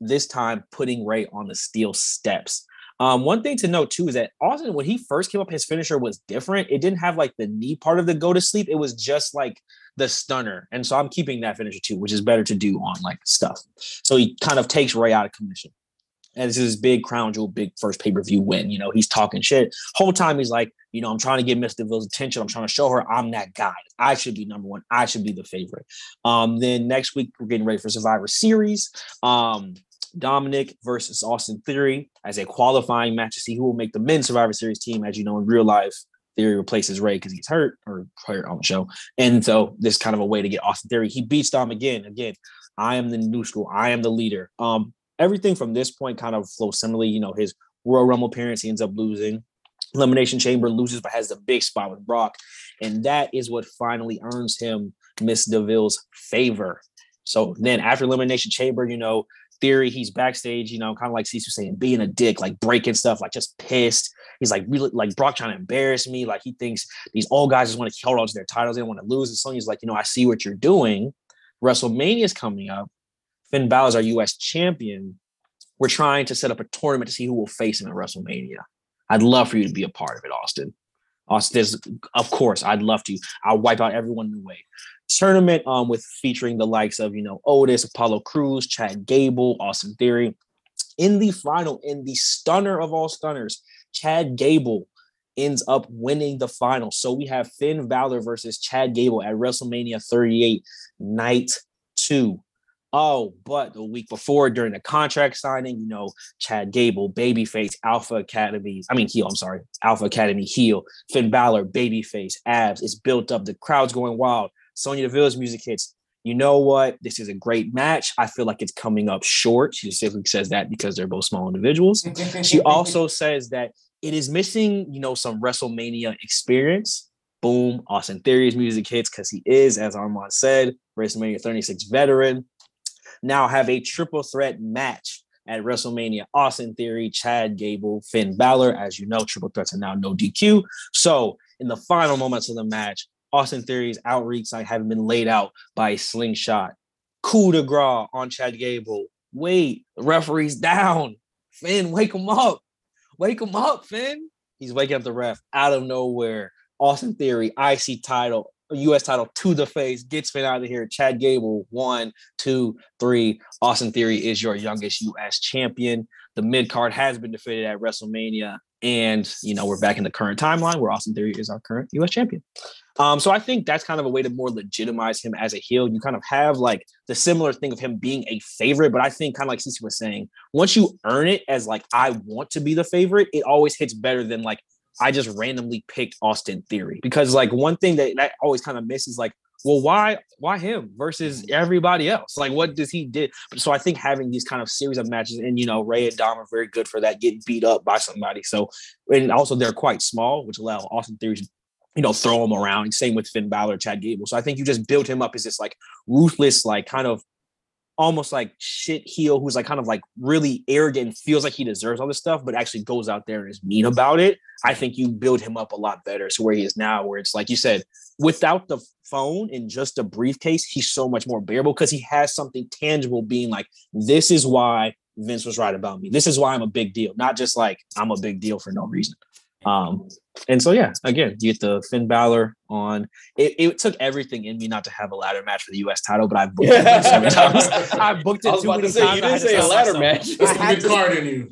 this time putting Rey on the steel steps. Um, one thing to note, too, is that Austin, when he first came up, his finisher was different. It didn't have, like, the knee part of the go to sleep. It was just, like, the stunner. And so I'm keeping that finisher, too, which is better to do on, like, stuff. So he kind of takes Rey out of commission. And this is his big crown jewel, big first pay-per-view win. You know, he's talking shit. Whole time he's like, you know, I'm trying to get Miz DeVille's attention. I'm trying to show her I'm that guy. I should be number one. I should be the favorite. Um, then next week, we're getting ready for Survivor Series. Um, Dominik versus Austin Theory as a qualifying match to see who will make the men's Survivor Series team. As you know, in real life, Theory replaces Rey because he's hurt or hurt on the show. And so this is kind of a way to get Austin Theory. He beats Dom again. Again, I am the new school. I am the leader. Um, Everything from this point kind of flows similarly. You know, his Royal Rumble appearance, he ends up losing. Elimination Chamber loses, but has the big spot with Brock. And that is what finally earns him Miz DeVille's favor. So then after Elimination Chamber, you know, Theory, he's backstage, you know, kind of like Cece was saying, being a dick, like breaking stuff, like just pissed. He's like, really, like Brock trying to embarrass me. Like he thinks these old guys just want to hold on to their titles. They don't want to lose. And Sonya's like, you know, I see what you're doing. WrestleMania is coming up. Finn Balor is our U S champion. We're trying to set up a tournament to see who will face him at WrestleMania. I'd love for you to be a part of it, Austin. Austin, of course, I'd love to. I'll wipe out everyone in the way. Tournament um, with featuring the likes of, you know, Otis, Apollo Crews, Chad Gable, Austin Theory. In the final, in the stunner of all stunners, Chad Gable ends up winning the final. So we have Finn Balor versus Chad Gable at WrestleMania thirty-eight, night two. Oh, but the week before, during the contract signing, you know, Chad Gable, babyface, Alpha Academy, I mean, heel, I'm sorry, Alpha Academy, heel, Finn Balor, babyface, abs, it's built up, the crowd's going wild, Sonya Deville's music hits, you know what, this is a great match, I feel like it's coming up short, she simply says that because they're both small individuals, she also says that it is missing, you know, some WrestleMania experience. Boom, Austin Theory's music hits, because he is, as Armand said, WrestleMania thirty-six veteran. Now have a triple threat match at WrestleMania. Austin Theory, Chad Gable, Finn Balor. As you know, triple threats are now no D Q. So in the final moments of the match, Austin Theory's outreach like having been laid out by a slingshot. Coup de grace on Chad Gable. Wait, the referee's down. Finn, wake him up. Wake him up, Finn. He's waking up the ref out of nowhere. Austin Theory, I C title. U S title to the face, gets Finn out of here. Chad Gable, one, two, three. Austin Theory is your youngest U S champion. The mid-card has been defeated at WrestleMania. And, you know, we're back in the current timeline where Austin Theory is our current U S champion. Um, so I think that's kind of a way to more legitimize him as a heel. You kind of have, like, the similar thing of him being a favorite. But I think, kind of like Cece was saying, once you earn it as, like, I want to be the favorite, it always hits better than, like, I just randomly picked Austin Theory, because like one thing that, that always kind of misses, like, well, why, why him versus everybody else? Like, what does he do? So I think having these kind of series of matches, and, you know, Rey and Dom are very good for that, getting beat up by somebody. So, and also they're quite small, which allow Austin Theory to, you know, throw him around. Same with Finn Balor, Chad Gable. So I think you just build him up as this like ruthless, like kind of almost like shit heel who's like kind of like really arrogant and feels like he deserves all this stuff, but actually goes out there and is mean about it. I think you build him up a lot better. So where he is now, where it's like you said, without the phone and just a briefcase, he's so much more bearable because he has something tangible being like, this is why Vince was right about me. This is why I'm a big deal. Not just like I'm a big deal for no reason. Um, and so, yeah, again, you get the Finn Balor on. It, it took everything in me not to have a ladder match for the U S title, but I booked it so many times. I booked it I was too about many to say, times. You didn't say a ladder match. That's a good card in you.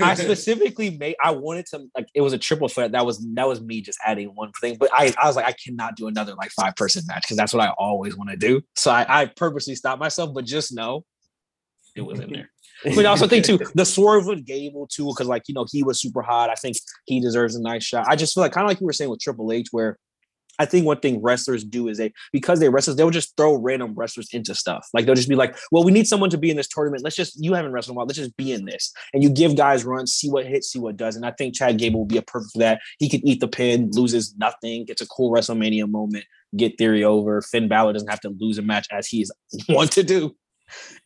I specifically made. I wanted to like it was a triple threat. That was that was me just adding one thing. But I, I was like, I cannot do another like five person match because that's what I always want to do. So I, I purposely stopped myself. But just know, it was in there. But I also think too, the swerve with Gable too, because like you know he was super hot. I think he deserves a nice shot. I just feel like kind of like you were saying with Triple H, where I think one thing wrestlers do is they because they wrestlers they'll just throw random wrestlers into stuff. Like they'll just be like, well, we need someone to be in this tournament. Let's just you haven't wrestled in a while. Let's just be in this, and you give guys runs, see what hits, see what doesn't. I think Chad Gable would be a perfect for that. He could eat the pin, loses nothing, gets a cool WrestleMania moment, get Theory over. Finn Balor doesn't have to lose a match as he's want to do.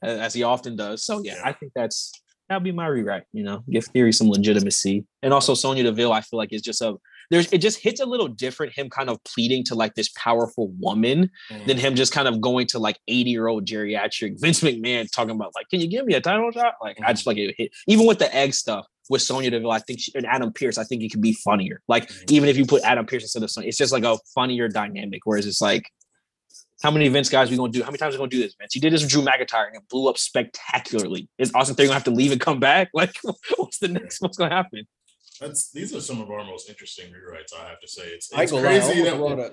As he often does. So yeah, I think that's that'll be my rewrite. You know, give Theory some legitimacy, and also Sonya Deville. I feel like is just a there's it just hits a little different. Him kind of pleading to like this powerful woman mm. than him just kind of going to like eighty year old geriatric Vince McMahon talking about like, can you give me a title shot? Like mm. I just feel like it hit even with the egg stuff with Sonya Deville. I think she, and Adam Pearce. I think it could be funnier. Like mm. even if you put Adam Pearce instead of Sonya, it's just like a funnier dynamic. Whereas it's like. How many Vince guys are we going to do? How many times are we going to do this, Vince? You did this with Drew McIntyre and it blew up spectacularly. Is Austin Theory going to have to leave and come back? Like, what's the next? What's going to happen? That's, these are some of our most interesting rewrites, I have to say. It's, it's crazy. That wrote a, I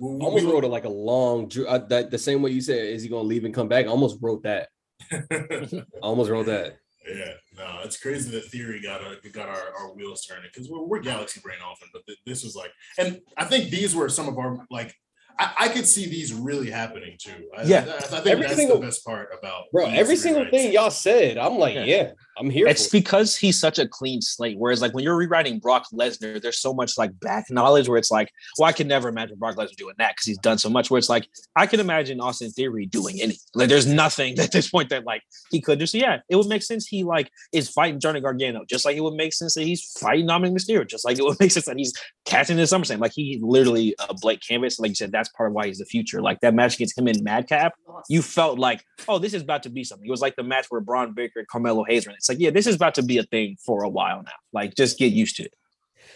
almost wrote a, like a long, I, that, the same way you said, is he going to leave and come back? I almost wrote that. I almost wrote that. Yeah, no, it's crazy that Theory got our, got our, our wheels turning because we're, we're galaxy brain often, but th- this was like, and I think these were some of our, like, I, I could see these really happening too. I, yeah, I, I think every that's single, the best part about bro. Every single rewrites. Thing y'all said, I'm like, yeah, yeah I'm here. It's for because it. He's such a clean slate. Whereas, like when you're rewriting Brock Lesnar, there's so much like back knowledge where it's like, well, I can never imagine Brock Lesnar doing that because he's done so much. Where it's like, I can imagine Austin Theory doing anything. Like, there's nothing at this point that like he could do. So yeah, it would make sense. He like is fighting Johnny Gargano, just like it would make sense that he's fighting Dominik Mysterio, just like it would make sense that he's catching this SummerSlam. Like he literally a uh, blank canvas. Like you said, that's part of why he's the future. Like that match against him in Madcap, you felt like, oh, this is about to be something. It was like the match where Braun Breaker and Carmelo Hayes were in. It's like, yeah, this is about to be a thing for a while now. Like, just get used to it.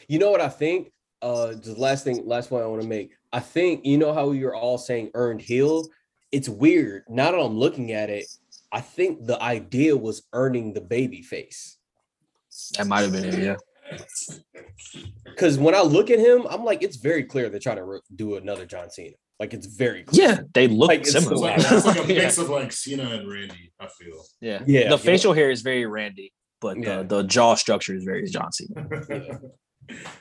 You know what I think? Uh, the last thing, last point I want to make. I think you know how you're all saying earned heel. It's weird. Now that I'm looking at it, I think the idea was earning the baby face. That might have been it, yeah. Because when I look at him, I'm like, it's very clear they're trying to re- do another John Cena. Like, it's very clear. Yeah, they look like, similar. It's, like, it's like a mix yeah. of, like, Cena and Randy, I feel. Yeah. yeah the facial know. hair is very Randy, but yeah. the, the jaw structure is very John Cena. yeah.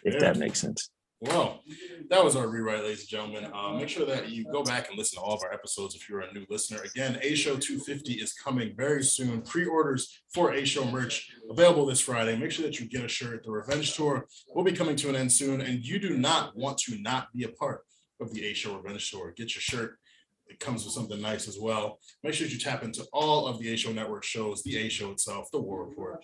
If yeah. that makes sense. Well, that was our rewrite, ladies and gentlemen. Uh, make sure that you go back and listen to all of our episodes if you're a new listener. Again, A-Show two fifty is coming very soon. Pre-orders for A-Show merch available this Friday. Make sure that you get a shirt. The Revenge Tour will be coming to an end soon, and you do not want to not be a part of the A-Show Revenge Tour. Get your shirt. It comes with something nice as well. Make sure that you tap into all of the A-Show Network shows, the A-Show itself, the War Report,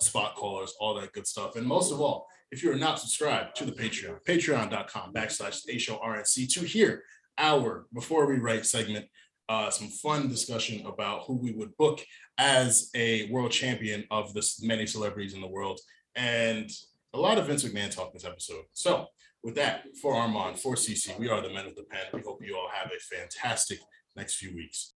Spot Callers, all that good stuff. And most of all, if you are not subscribed to the Patreon, patreon.com backslash A-Show RNC to hear our Before We Write segment, uh, some fun discussion about who we would book as a world champion of this many celebrities in the world. And a lot of Vince McMahon talk this episode. So with that, for Armand, for Cece, we are the Men of the Pen. We hope you all have a fantastic next few weeks.